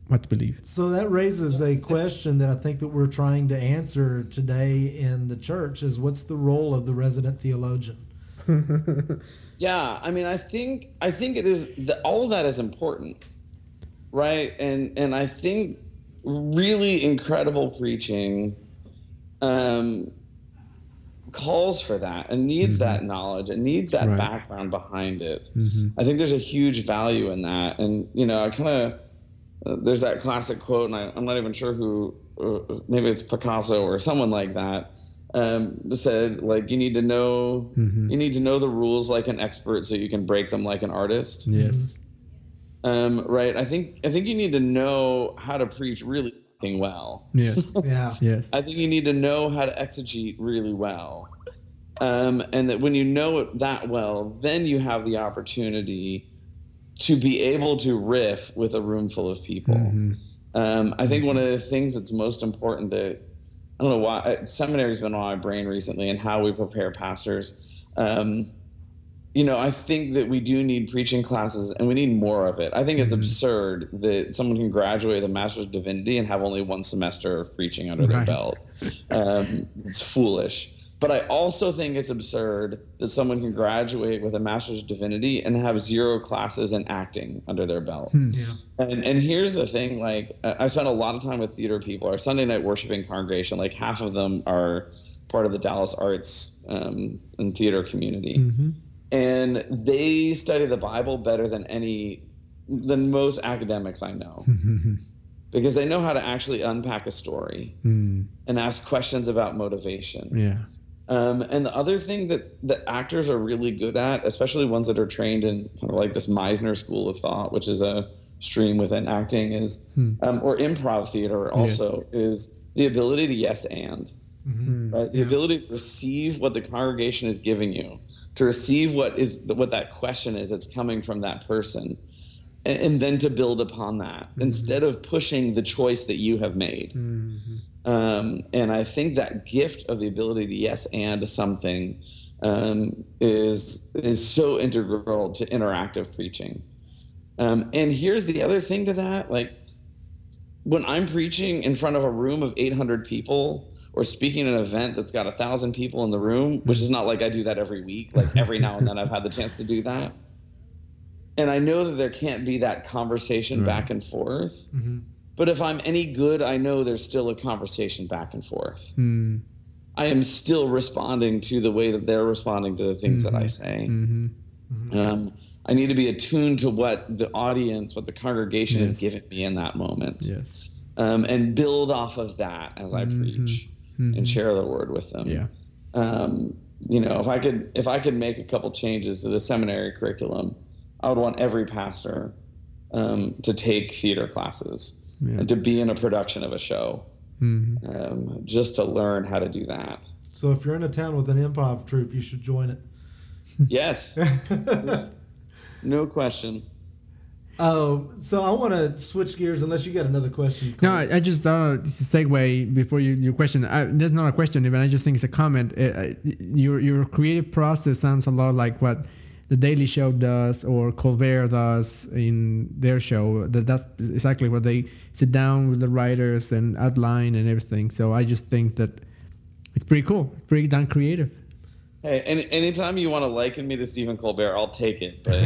what to believe. So that raises a question that I think that we're trying to answer today in the church is what's the role of the resident theologian? I mean, I think it is all of that is important, right? And I think really incredible preaching calls for that and needs that knowledge and needs that background behind it. I think there's a huge value in that, and I kind of there's that classic quote, and I'm not even sure who, maybe it's Picasso or someone like that. Said like you need to know the rules like an expert so you can break them like an artist. Yes. Right. I think you need to know how to preach really fucking well. Yes. Yeah. Yes. I think you need to know how to exegete really well. And that when you know it that well, then you have the opportunity to be able to riff with a room full of people. I think one of the things that's most important that I don't know why seminary's been on my brain recently and how we prepare pastors. I think that we do need preaching classes and we need more of it. I think it's absurd that someone can graduate with a Master's of Divinity and have only one semester of preaching under their belt. It's foolish. But I also think it's absurd that someone can graduate with a Master's of Divinity and have zero classes in acting under their belt. And here's the thing, like, I spent a lot of time with theater people. Our Sunday night worshiping congregation, like half of them are part of the Dallas arts and theater community. And they study the Bible better than most academics I know. Because they know how to actually unpack a story and ask questions about motivation. And the other thing that actors are really good at, especially ones that are trained in kind of like this Meisner school of thought, which is a stream within acting, is or improv theater also, is the ability to yes and. Right? The ability to receive what the congregation is giving you, to receive what that question is that's coming from that person, and then to build upon that instead of pushing the choice that you have made. And I think that gift of the ability to yes and something is so integral to interactive preaching. And here's the other thing to that. Like, when I'm preaching in front of a room of 800 people or speaking at an event that's got 1,000 people in the room, which is not like I do that every week, like every now and then I've had the chance to do that. And I know that there can't be that conversation right. back and forth. Mm-hmm. But if I'm any good, I know there's still a conversation back and forth. Mm. I am still responding to the way that they're responding to the things mm-hmm. that I say. Mm-hmm. Mm-hmm. I need to be attuned to what the audience, what the congregation yes. is giving me in that moment. Yes. And build off of that as I mm-hmm. preach mm-hmm. and share the word with them. Yeah. You know, if I could make a couple changes to the seminary curriculum, I would want every pastor to take theater classes. Yeah. And to be in a production of a show, mm-hmm. Just to learn how to do that. So if you're in a town with an improv troupe, you should join it. Yes. No question. So I want to switch gears unless you got another question. No, I just thought it's a segue before your question. That's not a question, but I just think it's a comment. Your creative process sounds a lot like what The Daily Show does or Colbert does in their show. That's exactly what they sit down with the writers and outline and everything. So I just think that it's pretty cool. It's pretty damn creative. Hey, and anytime you want to liken me to Stephen Colbert, I'll take it. But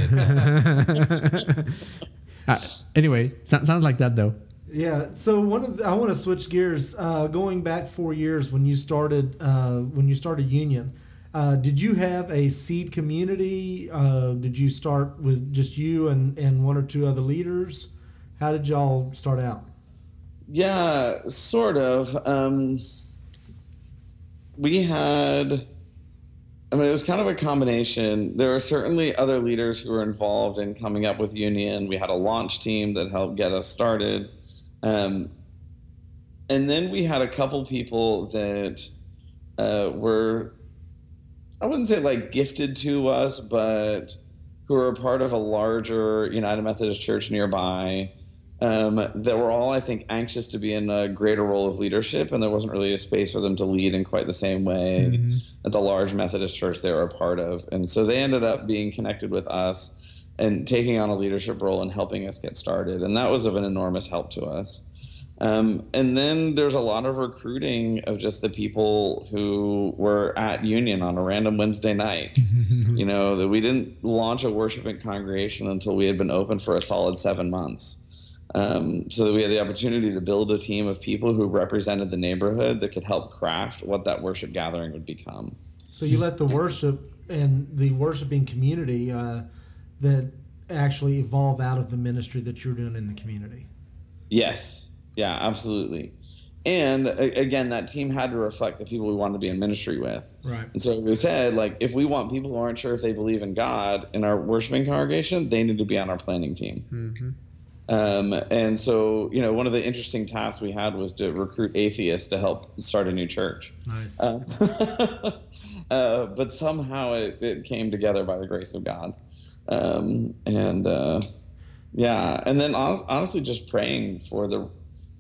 anyway, sounds like that though. Yeah. So I want to switch gears. Going back 4 years when you started Union. Did you have a seed community? Did you start with just you and one or two other leaders? How did y'all start out? Yeah, sort of. We had, it was kind of a combination. There were certainly other leaders who were involved in coming up with Union. We had a launch team that helped get us started. And then we had a couple people that were, I wouldn't say like gifted to us, but who were a part of a larger United Methodist Church nearby that were all, I think, anxious to be in a greater role of leadership. And there wasn't really a space for them to lead in quite the same way mm-hmm. at the large Methodist church they were a part of. And so they ended up being connected with us and taking on a leadership role and helping us get started. And that was of an enormous help to us. And then there's a lot of recruiting of just the people who were at Union on a random Wednesday night. You know, that we didn't launch a worshiping congregation until we had been open for a solid 7 months. So that we had the opportunity to build a team of people who represented the neighborhood that could help craft what that worship gathering would become. So you let the worship and the worshiping community that actually evolve out of the ministry that you're doing in the community. Yes. Yeah, absolutely. And again, that team had to reflect the people we wanted to be in ministry with. Right. And so we said, like, if we want people who aren't sure if they believe in God in our worshiping congregation, they need to be on our planning team. Mm-hmm. And so, you know, one of the interesting tasks we had was to recruit atheists to help start a new church. Nice. But somehow it came together by the grace of God. And then honestly just praying for the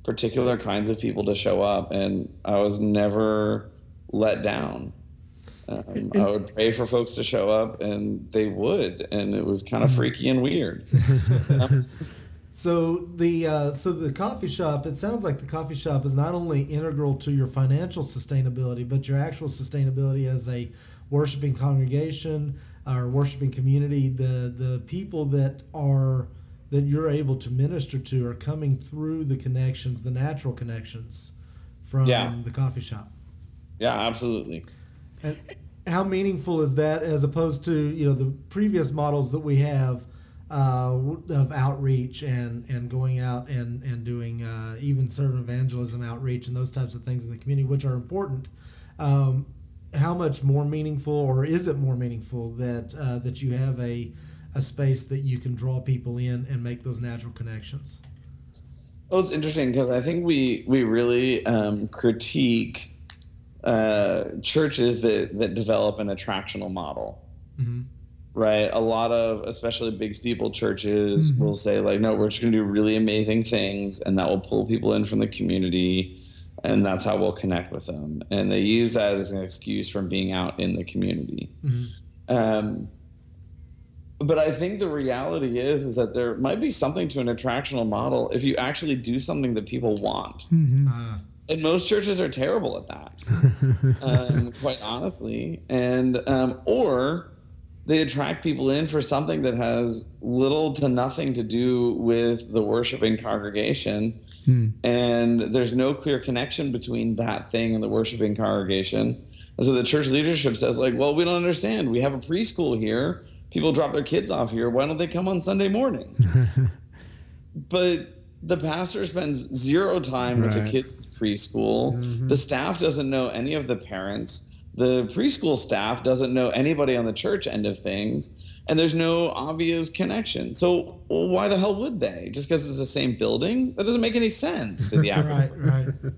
particular kinds of people to show up, and I was never let down. I would pray for folks to show up, and they would, and it was kind of freaky and weird. So the coffee shop, it sounds like the coffee shop is not only integral to your financial sustainability, but your actual sustainability as a worshiping congregation or worshiping community. The people that you're able to minister to are coming through the connections, the natural connections from the coffee shop. Yeah, absolutely. And how meaningful is that as opposed to, you know, the previous models that we have of outreach and going out and doing even servant evangelism outreach and those types of things in the community, which are important. How much more meaningful, or is it more meaningful that you have a space that you can draw people in and make those natural connections? Well, it's interesting because I think we really critique churches that develop an attractional model, mm-hmm. right? A lot of, especially big steeple churches, mm-hmm. will say like, no, we're just going to do really amazing things, and that will pull people in from the community. And that's how we'll connect with them. And they use that as an excuse from being out in the community. Mm-hmm. But I think the reality is that there might be something to an attractional model if you actually do something that people want. Mm-hmm. And most churches are terrible at that, quite honestly. And or they attract people in for something that has little to nothing to do with the worshiping congregation. Hmm. And there's no clear connection between that thing and the worshiping congregation. And so the church leadership says, like, well, we don't understand. We have a preschool here. People drop their kids off here. Why don't they come on Sunday morning? But the pastor spends zero time with the kids in preschool. Mm-hmm. The staff doesn't know any of the parents. The preschool staff doesn't know anybody on the church end of things. And there's no obvious connection. So why the hell would they? Just because it's the same building? That doesn't make any sense to the applicant.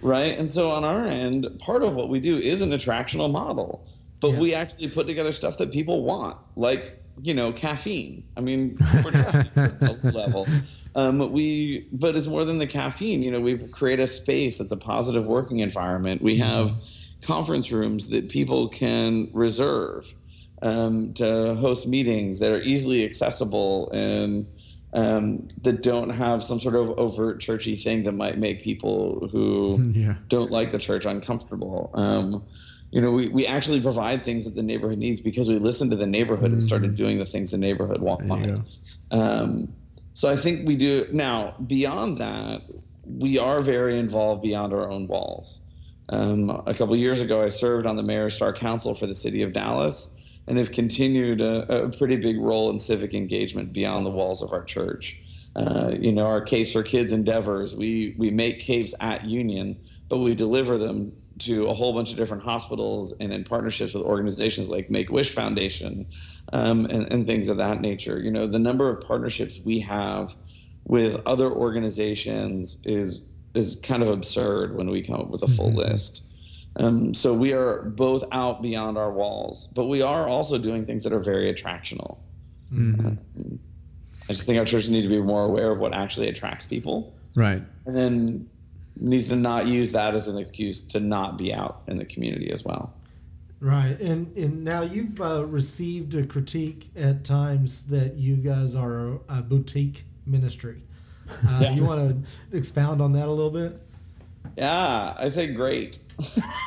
Right? And so on our end, part of what we do is an attractional model. But we actually put together stuff that people want, like, you know, caffeine. I mean, we're trying to a level. But it's more than the caffeine. You know, we create a space that's a positive working environment. We have conference rooms that people can reserve to host meetings that are easily accessible and that don't have some sort of overt churchy thing that might make people who don't like the church uncomfortable. You know, we actually provide things that the neighborhood needs because we listened to the neighborhood and started doing the things the neighborhood wanted. So I think we do. Now, beyond that, we are very involved beyond our own walls. A couple of years ago, I served on the Mayor's Star Council for the city of Dallas and have continued a pretty big role in civic engagement beyond the walls of our church. You know, our Capes for Kids endeavors, we make capes at Union, but we deliver them to a whole bunch of different hospitals and in partnerships with organizations like Make-A-Wish Foundation and things of that nature. You know, the number of partnerships we have with other organizations is kind of absurd when we come up with a full list. So we are both out beyond our walls, but we are also doing things that are very attractional. I just think our churches need to be more aware of what actually attracts people. Right. And then needs to not use that as an excuse to not be out in the community as well. Right. And now you've received a critique at times that you guys are a boutique ministry. You want to expound on that a little bit? Yeah, I say great.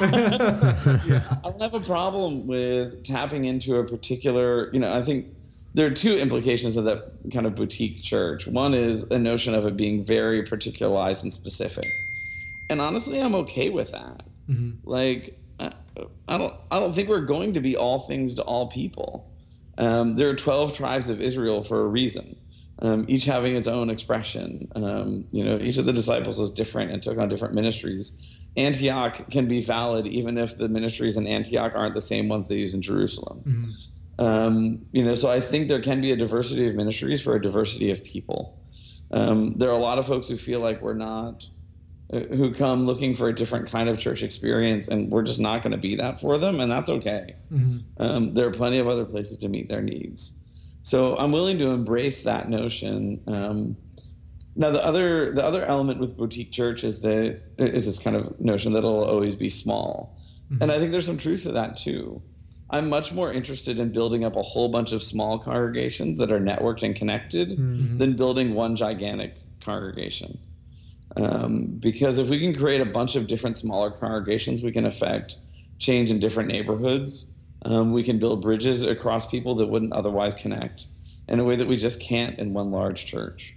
I don't have a problem with tapping into a particular, you know, I think there are two implications of that kind of boutique church. One is a notion of it being very particularized and specific. And honestly, I'm okay with that. Like, I don't think we're going to be all things to all people. There are 12 tribes of Israel for a reason, each having its own expression. You know, each of the disciples was different and took on different ministries. Antioch can be valid even if the ministries in Antioch aren't the same ones they use in Jerusalem. You know, so I think there can be a diversity of ministries for a diversity of people. There are a lot of folks who feel like we're not, who come looking for a different kind of church experience, and we're just not going to be that for them, and that's okay. There are plenty of other places to meet their needs. So I'm willing to embrace that notion. Now, the other element with boutique church is this kind of notion that it'll always be small. And I think there's some truth to that, too. I'm much more interested in building up a whole bunch of small congregations that are networked and connected than building one gigantic congregation. Because if we can create a bunch of different smaller congregations, we can affect change in different neighborhoods. We can build bridges across people that wouldn't otherwise connect in a way that we just can't in one large church.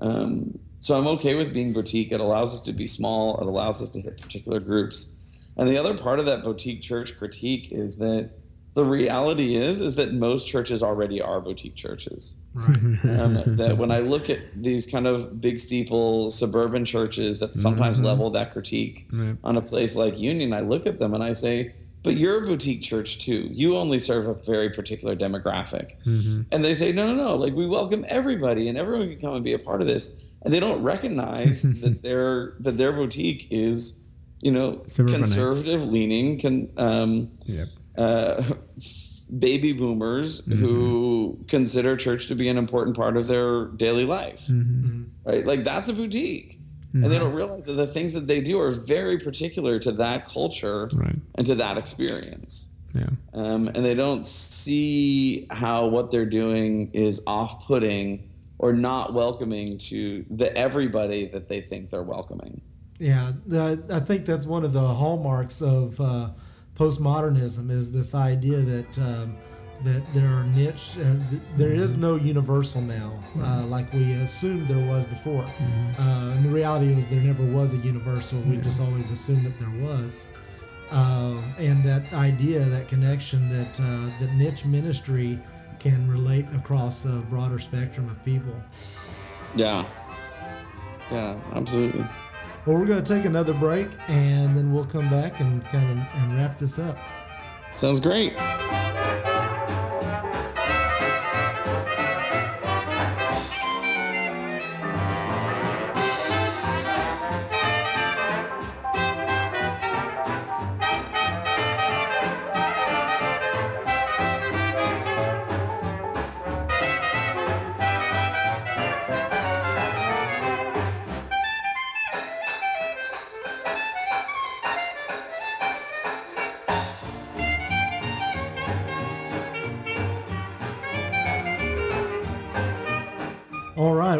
So I'm okay with being boutique. It allows us to be small. It allows us to hit particular groups. And the other part of that boutique church critique is that the reality is that most churches already are boutique churches. Right. That when I look at these kind of big steeple suburban churches that sometimes level that critique on a place like Union, I look at them and I say, but you're a boutique church too. You only serve a very particular demographic. And they say, no. Like, we welcome everybody and everyone can come and be a part of this. And they don't recognize that their boutique is, you know, conservative leaning, baby boomers who consider church to be an important part of their daily life, right? Like, that's a boutique. And they don't realize that the things that they do are very particular to that culture and to that experience. And they don't see how what they're doing is off-putting or not welcoming to the everybody that they think they're welcoming. Yeah, I think that's one of the hallmarks of postmodernism is this idea that that there are niche, there is no universal now, like we assumed there was before. And the reality is there never was a universal. We just always assumed that there was. And that idea, that connection, that that niche ministry can relate across a broader spectrum of people. Yeah, absolutely. Well, we're going to take another break, and then we'll come back and kind of and wrap this up. Sounds great.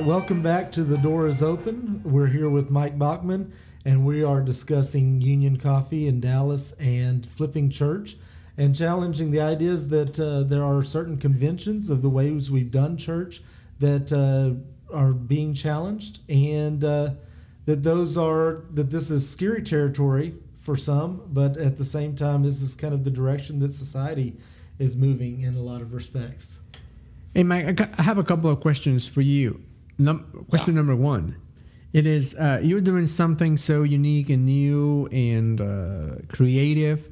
Welcome back to The Door is Open. We're here with Mike Baughman, and we are discussing Union Coffee in Dallas and Flipping Church, and challenging the ideas that there are certain conventions of the ways we've done church that are being challenged, and that this is scary territory for some, but at the same time, this is kind of the direction that society is moving in a lot of respects. Hey, Mike, I have a couple of questions for you. Question number one, it is you're doing something so unique and new and creative,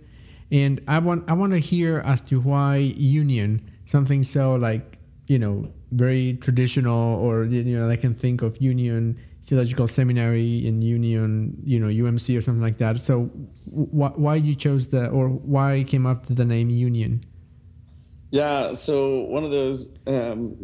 and I want to hear as to why Union, something so like, you know, very traditional, or, you know, I can think of Union Theological Seminary and Union, you know, UMC or something like that. So why you chose why came up with the name Union? Yeah, so one of those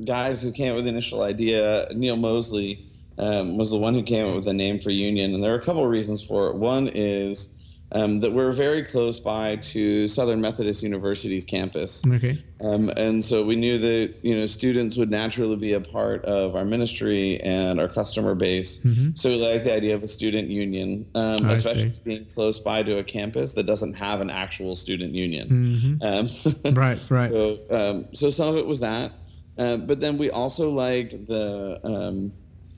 guys who came up with the initial idea, Neil Mosley, was the one who came up with the name for Union, and there are a couple of reasons for it. One is that we're very close by to Southern Methodist University's campus. Okay. And so we knew that, you know, students would naturally be a part of our ministry and our customer base. Mm-hmm. So we like the idea of a student union, especially being close by to a campus that doesn't have an actual student union. Mm-hmm. Right. So some of it was that. But then we also liked the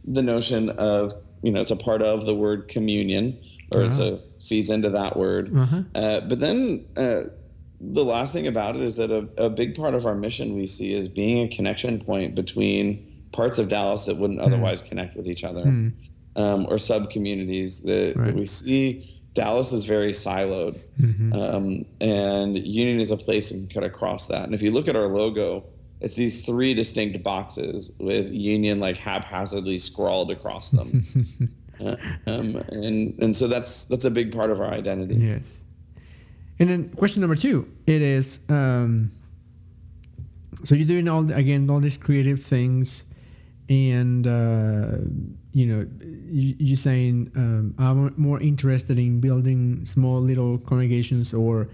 notion of, you know, it's a part of the word communion, or feeds into that word. Uh-huh. But then the last thing about it is that a big part of our mission we see is being a connection point between parts of Dallas that wouldn't otherwise connect with each other, or sub-communities that we see. Dallas is very siloed, and Union is a place that can cut across that. And if you look at our logo, it's these three distinct boxes with Union like haphazardly scrawled across them. And so that's a big part of our identity. Yes. And then question number two, it is, so you're doing all these creative things, and you know, you're saying I'm more interested in building small little congregations or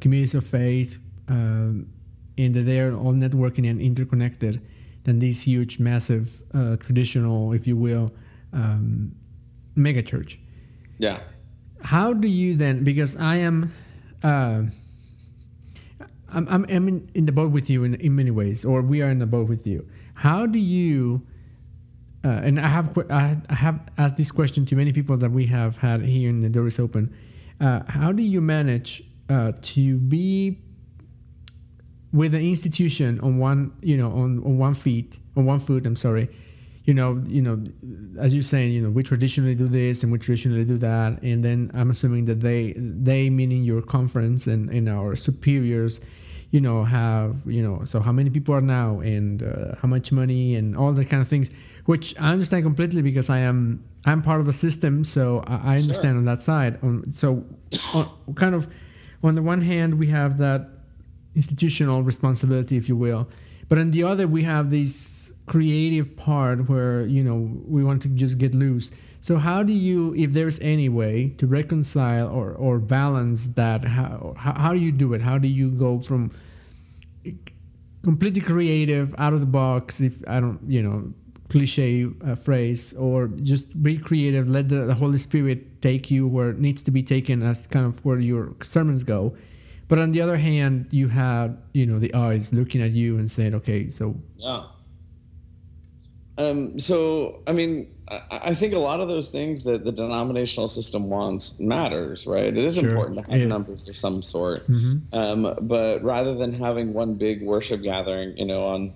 communities of faith, and that they're all networking and interconnected, than these huge, massive, traditional, if you will, mega church. Yeah. How do you then? Because I am, I'm in the boat with you in many ways, or we are in the boat with you. How do you? And I have asked this question to many people that we have had here in The Door is Open. How do you manage to be with an institution on one foot? I'm sorry. You know, as you're saying, you know, we traditionally do this and we traditionally do that, and then I'm assuming that they meaning your conference and our superiors, you know, have, you know, so how many people are now and how much money and all that kind of things, which I understand completely because I'm part of the system, so I understand on that side. Kind of, on the one hand, we have that institutional responsibility, if you will, but on the other, we have these creative part where, you know, we want to just get loose. So how do you, if there's any way to reconcile or balance that, how do you do it? How do you go from completely creative, out of the box, if I don't, you know, cliche phrase, or just be creative, let the Holy Spirit take you where it needs to be taken as kind of where your sermons go. But on the other hand, you have, you know, the eyes looking at you and saying, okay, so. Yeah. So, I mean, I think a lot of those things that the denominational system wants matters, right? It is important to have numbers of some sort. Mm-hmm. But rather than having one big worship gathering, you know, on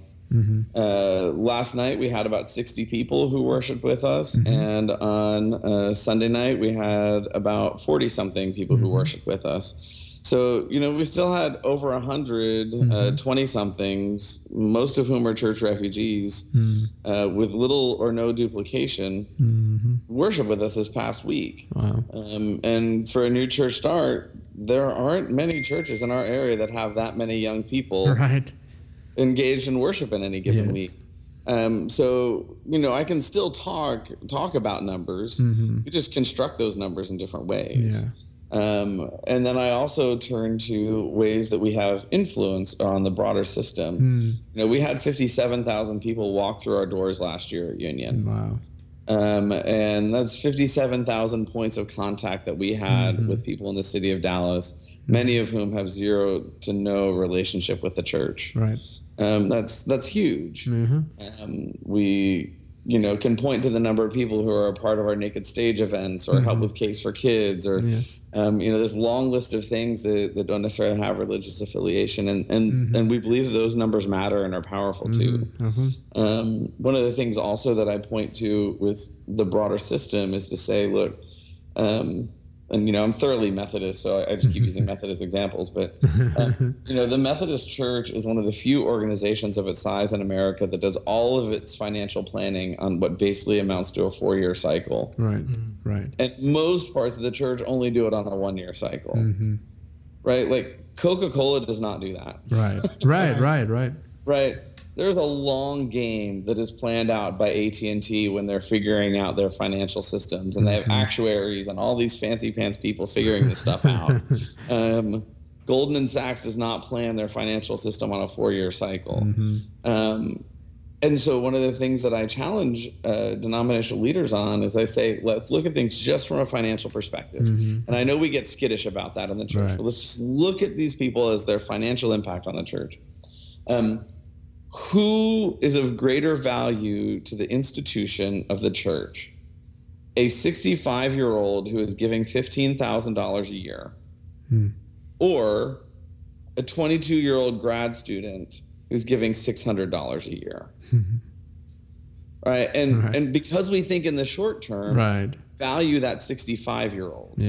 last night we had about 60 people who worshiped with us. Mm-hmm. And on Sunday night we had about 40 something people who worshiped with us. So, you know, we still had over 100 20 somethings, most of whom are church refugees, with little or no duplication, worship with us this past week. Wow. And for a new church start, there aren't many churches in our area that have that many young people. Right. Engaged in worship in any given week. So, you know, I can still talk about numbers. We just construct those numbers in different ways. And then I also turn to ways that we have influence on the broader system. You know, we had 57,000 people walk through our doors last year at Union. Wow. And that's 57,000 points of contact that we had with people in the city of Dallas, many of whom have zero to no relationship with the church. Right. That's huge. We, you know, can point to the number of people who are a part of our Naked Stage events or help with Capes for Kids or, you know, this long list of things that don't necessarily have religious affiliation. And we believe those numbers matter and are powerful too. One of the things also that I point to with the broader system is to say, look, and, you know, I'm thoroughly Methodist, so I just keep using Methodist examples. But, you know, the Methodist Church is one of the few organizations of its size in America that does all of its financial planning on what basically amounts to a 4-year cycle. Right, right. And most parts of the church only do it on a 1-year cycle. Right? Like Coca-Cola does not do that. Right. There's a long game that is planned out by AT&T when they're figuring out their financial systems, and they have actuaries and all these fancy pants people figuring this stuff out. Goldman Sachs does not plan their financial system on a 4-year cycle. And so one of the things that I challenge denominational leaders on is I say, let's look at things just from a financial perspective. And I know we get skittish about that in the church, but let's just look at these people as their financial impact on the church. Who is of greater value to the institution of the church? A 65-year-old who is giving $15,000 a year, or a 22-year-old grad student who's giving $600 a year? Right? And because we think in the short term, value that 65-year-old.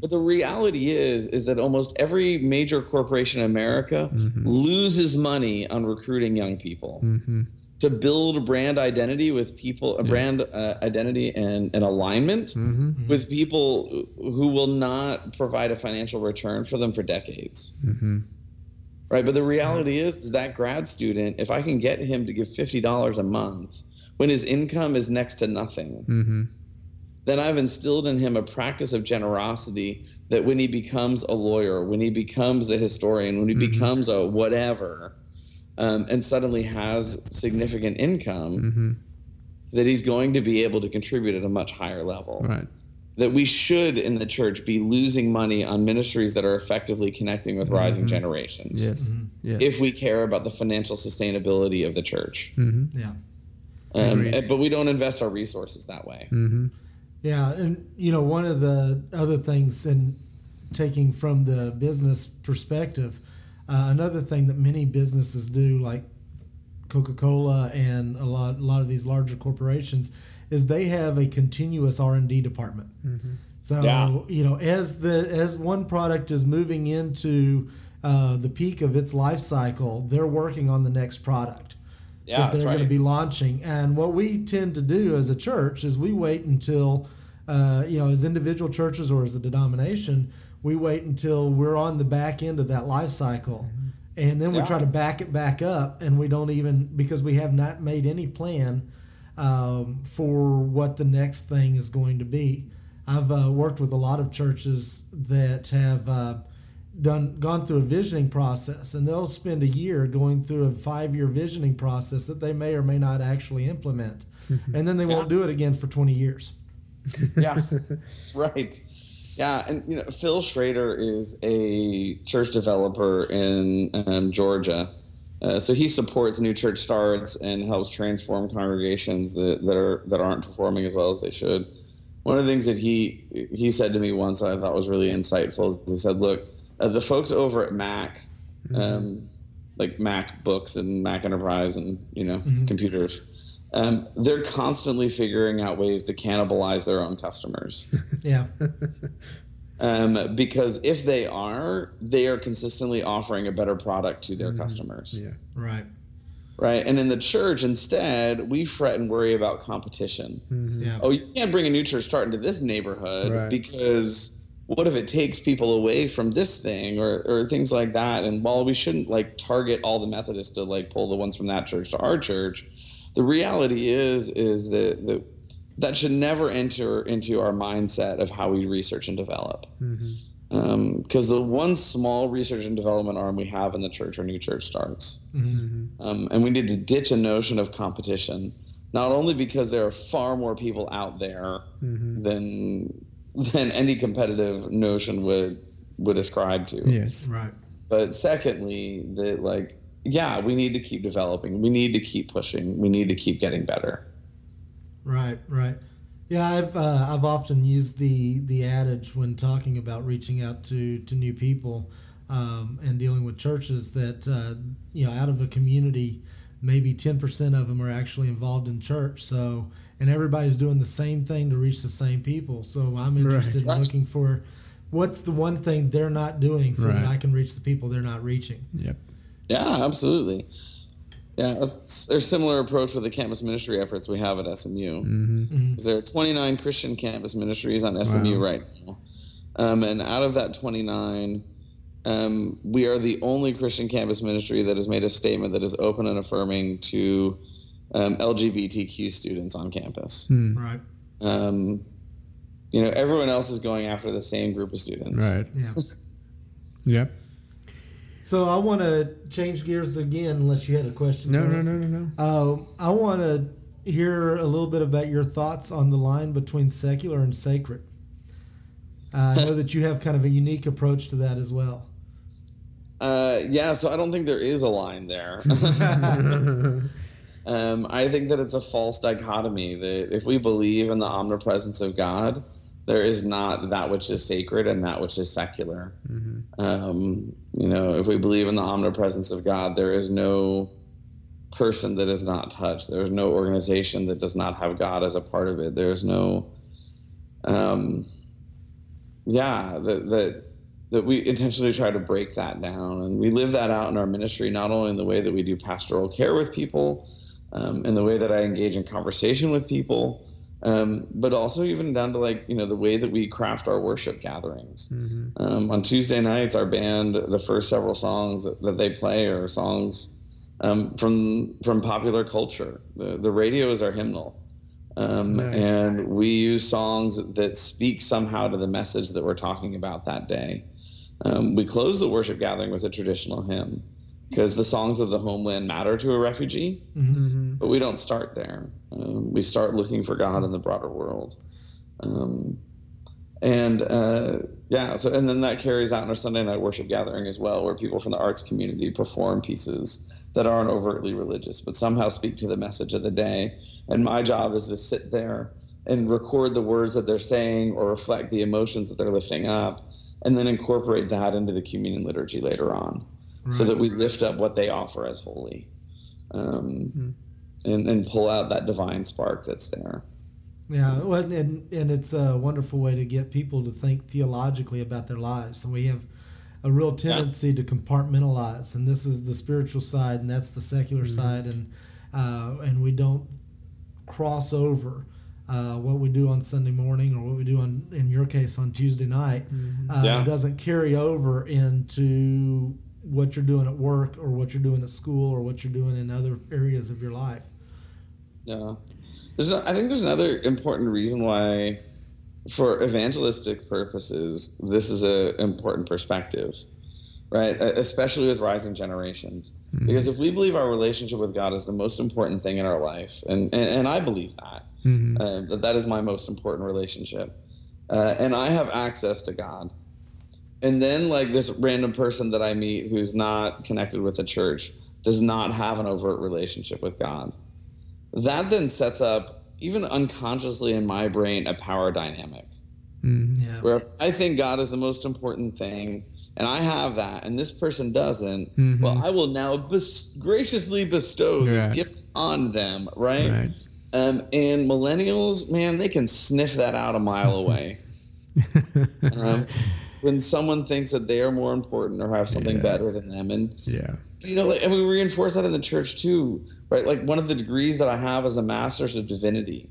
But the reality is that almost every major corporation in America loses money on recruiting young people to build brand identity with people, a brand identity and alignment with people who will not provide a financial return for them for decades. Right. But the reality is that grad student, if I can get him to give $50 a month, when his income is next to nothing, then I've instilled in him a practice of generosity that when he becomes a lawyer, when he becomes a historian, when he becomes a whatever, and suddenly has significant income, that he's going to be able to contribute at a much higher level. Right. That we should, in the church, be losing money on ministries that are effectively connecting with rising generations. If we care about the financial sustainability of the church. But we don't invest our resources that way. And, you know, one of the other things, and taking from the business perspective, another thing that many businesses do, like Coca-Cola and a lot of these larger corporations, is they have a continuous R&D department. So, you know, as one product is moving into the peak of its life cycle, they're working on the next product. That they're going to be launching. And what we tend to do as a church is we wait until, you know, as individual churches or as a denomination, we wait until we're on the back end of that life cycle. And then we try to back it back up, and we don't even, because we have not made any plan for what the next thing is going to be. I've worked with a lot of churches that have gone through a visioning process, and they'll spend a year going through a 5-year visioning process that they may or may not actually implement, and then they won't do it again for 20 years. Yeah, right. Yeah, and you know, Phil Schrader is a church developer in Georgia, so he supports new church starts and helps transform congregations that aren't performing as well as they should. One of the things that he said to me once that I thought was really insightful is he said, "Look, the folks over at Mac, like Mac Books and Mac Enterprise and computers." They're constantly figuring out ways to cannibalize their own customers. Yeah. Because if they are consistently offering a better product to their customers. Yeah. Right. Right. And in the church, instead, we fret and worry about competition. Mm-hmm. Yeah. Oh, you can't bring a new church start into this neighborhood because what if it takes people away from this thing or things like that? And while we shouldn't like target all the Methodists to like pull the ones from that church to our church, the reality is that should never enter into our mindset of how we research and develop. Because the one small research and development arm we have in the church are new church starts. And we need to ditch a notion of competition, not only because there are far more people out there than any competitive notion would ascribe to. Yes, right. But secondly, that like, yeah, we need to keep developing. We need to keep pushing. We need to keep getting better. Right, right. Yeah, I've often used the adage when talking about reaching out to new people and dealing with churches that out of a community, maybe 10% of them are actually involved in church. So, and everybody's doing the same thing to reach the same people. So I'm interested in looking for what's the one thing they're not doing so that I can reach the people they're not reaching. Yep. Yeah, absolutely. Yeah, it's a similar approach with the campus ministry efforts we have at SMU. There are 29 Christian campus ministries on SMU right now. And out of that 29, we are the only Christian campus ministry that has made a statement that is open and affirming to LGBTQ students on campus. Right. Everyone else is going after the same group of students. Right. Yeah. Yep. So I want to change gears again, unless you had a question. No. I want to hear a little bit about your thoughts on the line between secular and sacred. I know that you have kind of a unique approach to that as well. So I don't think there is a line there. I think that it's a false dichotomy that if we believe in the omnipresence of God, there is not that which is sacred and that which is secular. If we believe in the omnipresence of God, there is no person that is not touched. There is no organization that does not have God as a part of it. There is no, that we intentionally try to break that down. And we live that out in our ministry, not only in the way that we do pastoral care with people, in the way that I engage in conversation with people, but also even down to the way that we craft our worship gatherings. On Tuesday nights, our band, the first several songs that they play are songs from popular culture. The radio is our hymnal. And we use songs that speak somehow to the message that we're talking about that day. We close the worship gathering with a traditional hymn because the songs of the homeland matter to a refugee, but we don't start there. We start looking for God in the broader world. And then that carries out in our Sunday night worship gathering as well, where people from the arts community perform pieces that aren't overtly religious, but somehow speak to the message of the day. And my job is to sit there and record the words that they're saying or reflect the emotions that they're lifting up, and then incorporate that into the communion liturgy later on. Right. So that we lift up what they offer as holy, and pull out that divine spark that's there. Yeah, well, and it's a wonderful way to get people to think theologically about their lives. And we have a real tendency to compartmentalize, and this is the spiritual side, and that's the secular side, and we don't cross over what we do on Sunday morning or what we do on, in your case, on Tuesday night. Doesn't carry over into what you're doing at work or what you're doing at school or what you're doing in other areas of your life. Yeah. I think there's another important reason why, for evangelistic purposes, this is an important perspective, right? Especially with rising generations. Mm-hmm. Because if we believe our relationship with God is the most important thing in our life, and I believe that, mm-hmm. that is my most important relationship, and I have access to God. And then, like, this random person that I meet who's not connected with the church does not have an overt relationship with God. That then sets up, even unconsciously in my brain, a power dynamic. Yeah. Where I think God is the most important thing, and I have that, and this person doesn't, mm-hmm. well, I will now graciously bestow this gift on them, right? And millennials, man, they can sniff that out a mile away. When someone thinks that they are more important or have something better than them. And, you know, like, and we reinforce that in the church too, right? Like, one of the degrees that I have is a master's of divinity.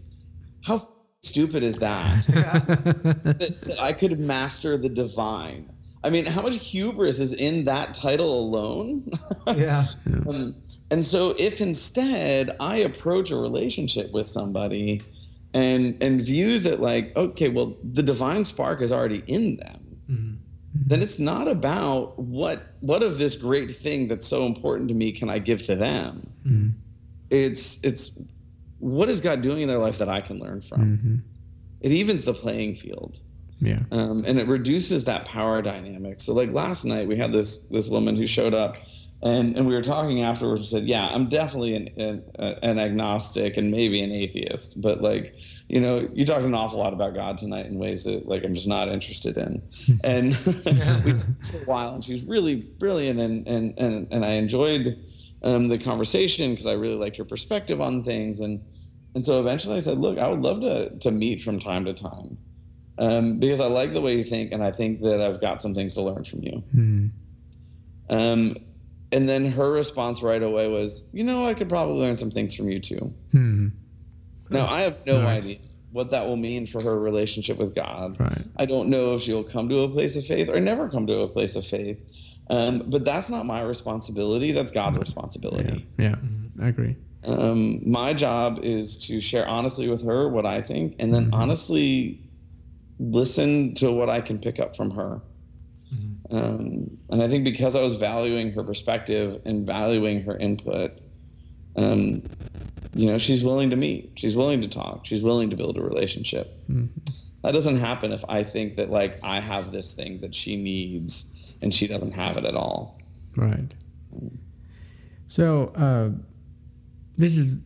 How stupid is that? that I could master the divine. I mean, how much hubris is in that title alone? And so if instead I approach a relationship with somebody and view that, like, okay, well, the divine spark is already in them, then it's not about what of this great thing that's so important to me can I give to them. It's what is God doing in their life that I can learn from. It evens the playing field, and it reduces that power dynamic. So, like, last night we had this woman who showed up, and we were talking afterwards and said, I'm definitely an agnostic and maybe an atheist, but, like, you know, you talked an awful lot about God tonight in ways that, like, I'm just not interested in. And we talked for a while, and she was really brilliant, and I enjoyed the conversation because I really liked her perspective on things. And so eventually I said, look, I would love to meet from time to time, because I like the way you think, and I think that I've got some things to learn from you. And then her response right away was, you know, I could probably learn some things from you too. Now, I have no idea what that will mean for her relationship with God. I don't know if she'll come to a place of faith or never come to a place of faith. But that's not my responsibility. That's God's responsibility. I agree. My job is to share honestly with her what I think, and then honestly listen to what I can pick up from her. And I think because I was valuing her perspective and valuing her input, you know, she's willing to meet, she's willing to talk, she's willing to build a relationship. That doesn't happen if I think that, like, I have this thing that she needs and she doesn't have it at all. So this is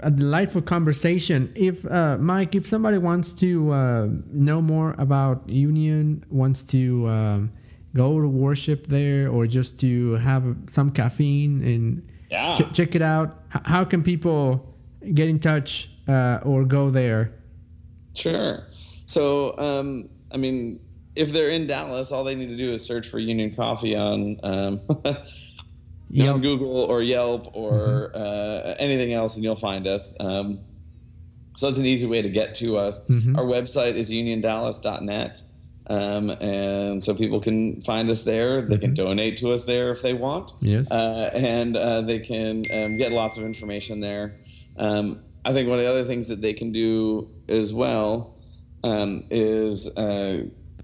a delightful conversation. If Mike, if somebody wants to know more about Union, wants to go to worship there, or just to have some caffeine and check it out, how can people get in touch or go there? So, I mean, if they're in Dallas, all they need to do is search for Union Coffee on Google or Yelp or anything else, and you'll find us. So it's an easy way to get to us. Our website is uniondallas.net, and so people can find us there. They can donate to us there if they want. And they can get lots of information there. I think one of the other things that they can do as well is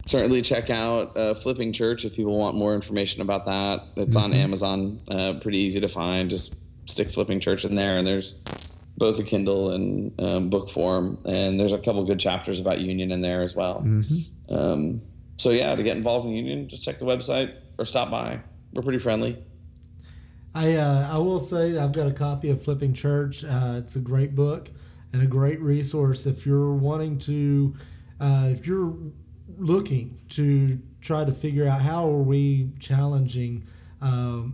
certainly check out Flipping Church if people want more information about that. It's on Amazon, pretty easy to find. Just stick Flipping Church in there, and there's both a Kindle and book form, and there's a couple good chapters about Union in there as well. So, to get involved in Union, just check the website or stop by. We're pretty friendly. I will say I've got a copy of Flipping Church. It's a great book and a great resource if you're wanting to if you're looking to try to figure out how are we challenging, how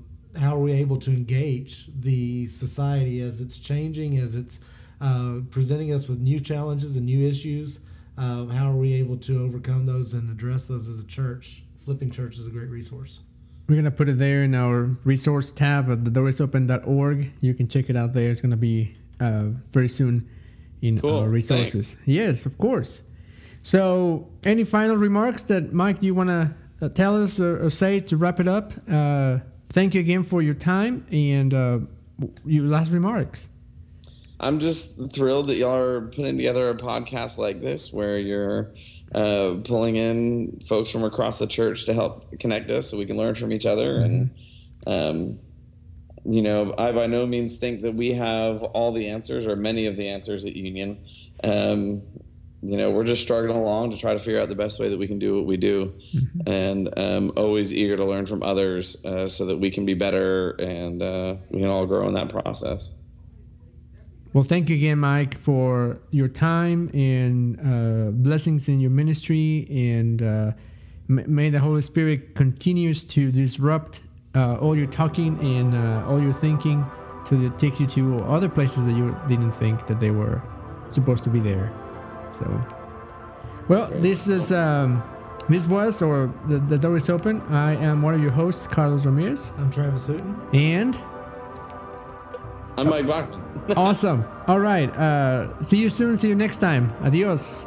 are we able to engage the society as it's changing, as it's presenting us with new challenges and new issues. How are we able to overcome those and address those as a church? Flipping Church is a great resource. We're going to put it there in our resource tab at thedoorisopen.org. You can check it out there. It's going to be very soon in our resources. Yes, of course. So, any final remarks that, Mike, do you want to tell us or say to wrap it up? Thank you again for your time and your last remarks. I'm just thrilled that y'all are putting together a podcast like this where you're pulling in folks from across the church to help connect us so we can learn from each other. And, you know, I by no means think that we have all the answers or many of the answers at Union. You know, we're just struggling along to try to figure out the best way that we can do what we do, and always eager to learn from others so that we can be better and we can all grow in that process. Well, thank you again, Mike, for your time and blessings in your ministry, and may the Holy Spirit continues to disrupt all your talking and all your thinking so that it takes you to other places that you didn't think that they were supposed to be there. So, well, this was or the door is open. I am one of your hosts, Carlos Ramirez. I'm Travis Sutton. And I'm Mike Baughman. Awesome. All right. See you soon. See you next time. Adios.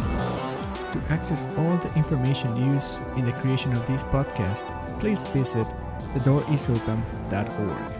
To access all the information used in the creation of this podcast, please visit thedoorisopen.org.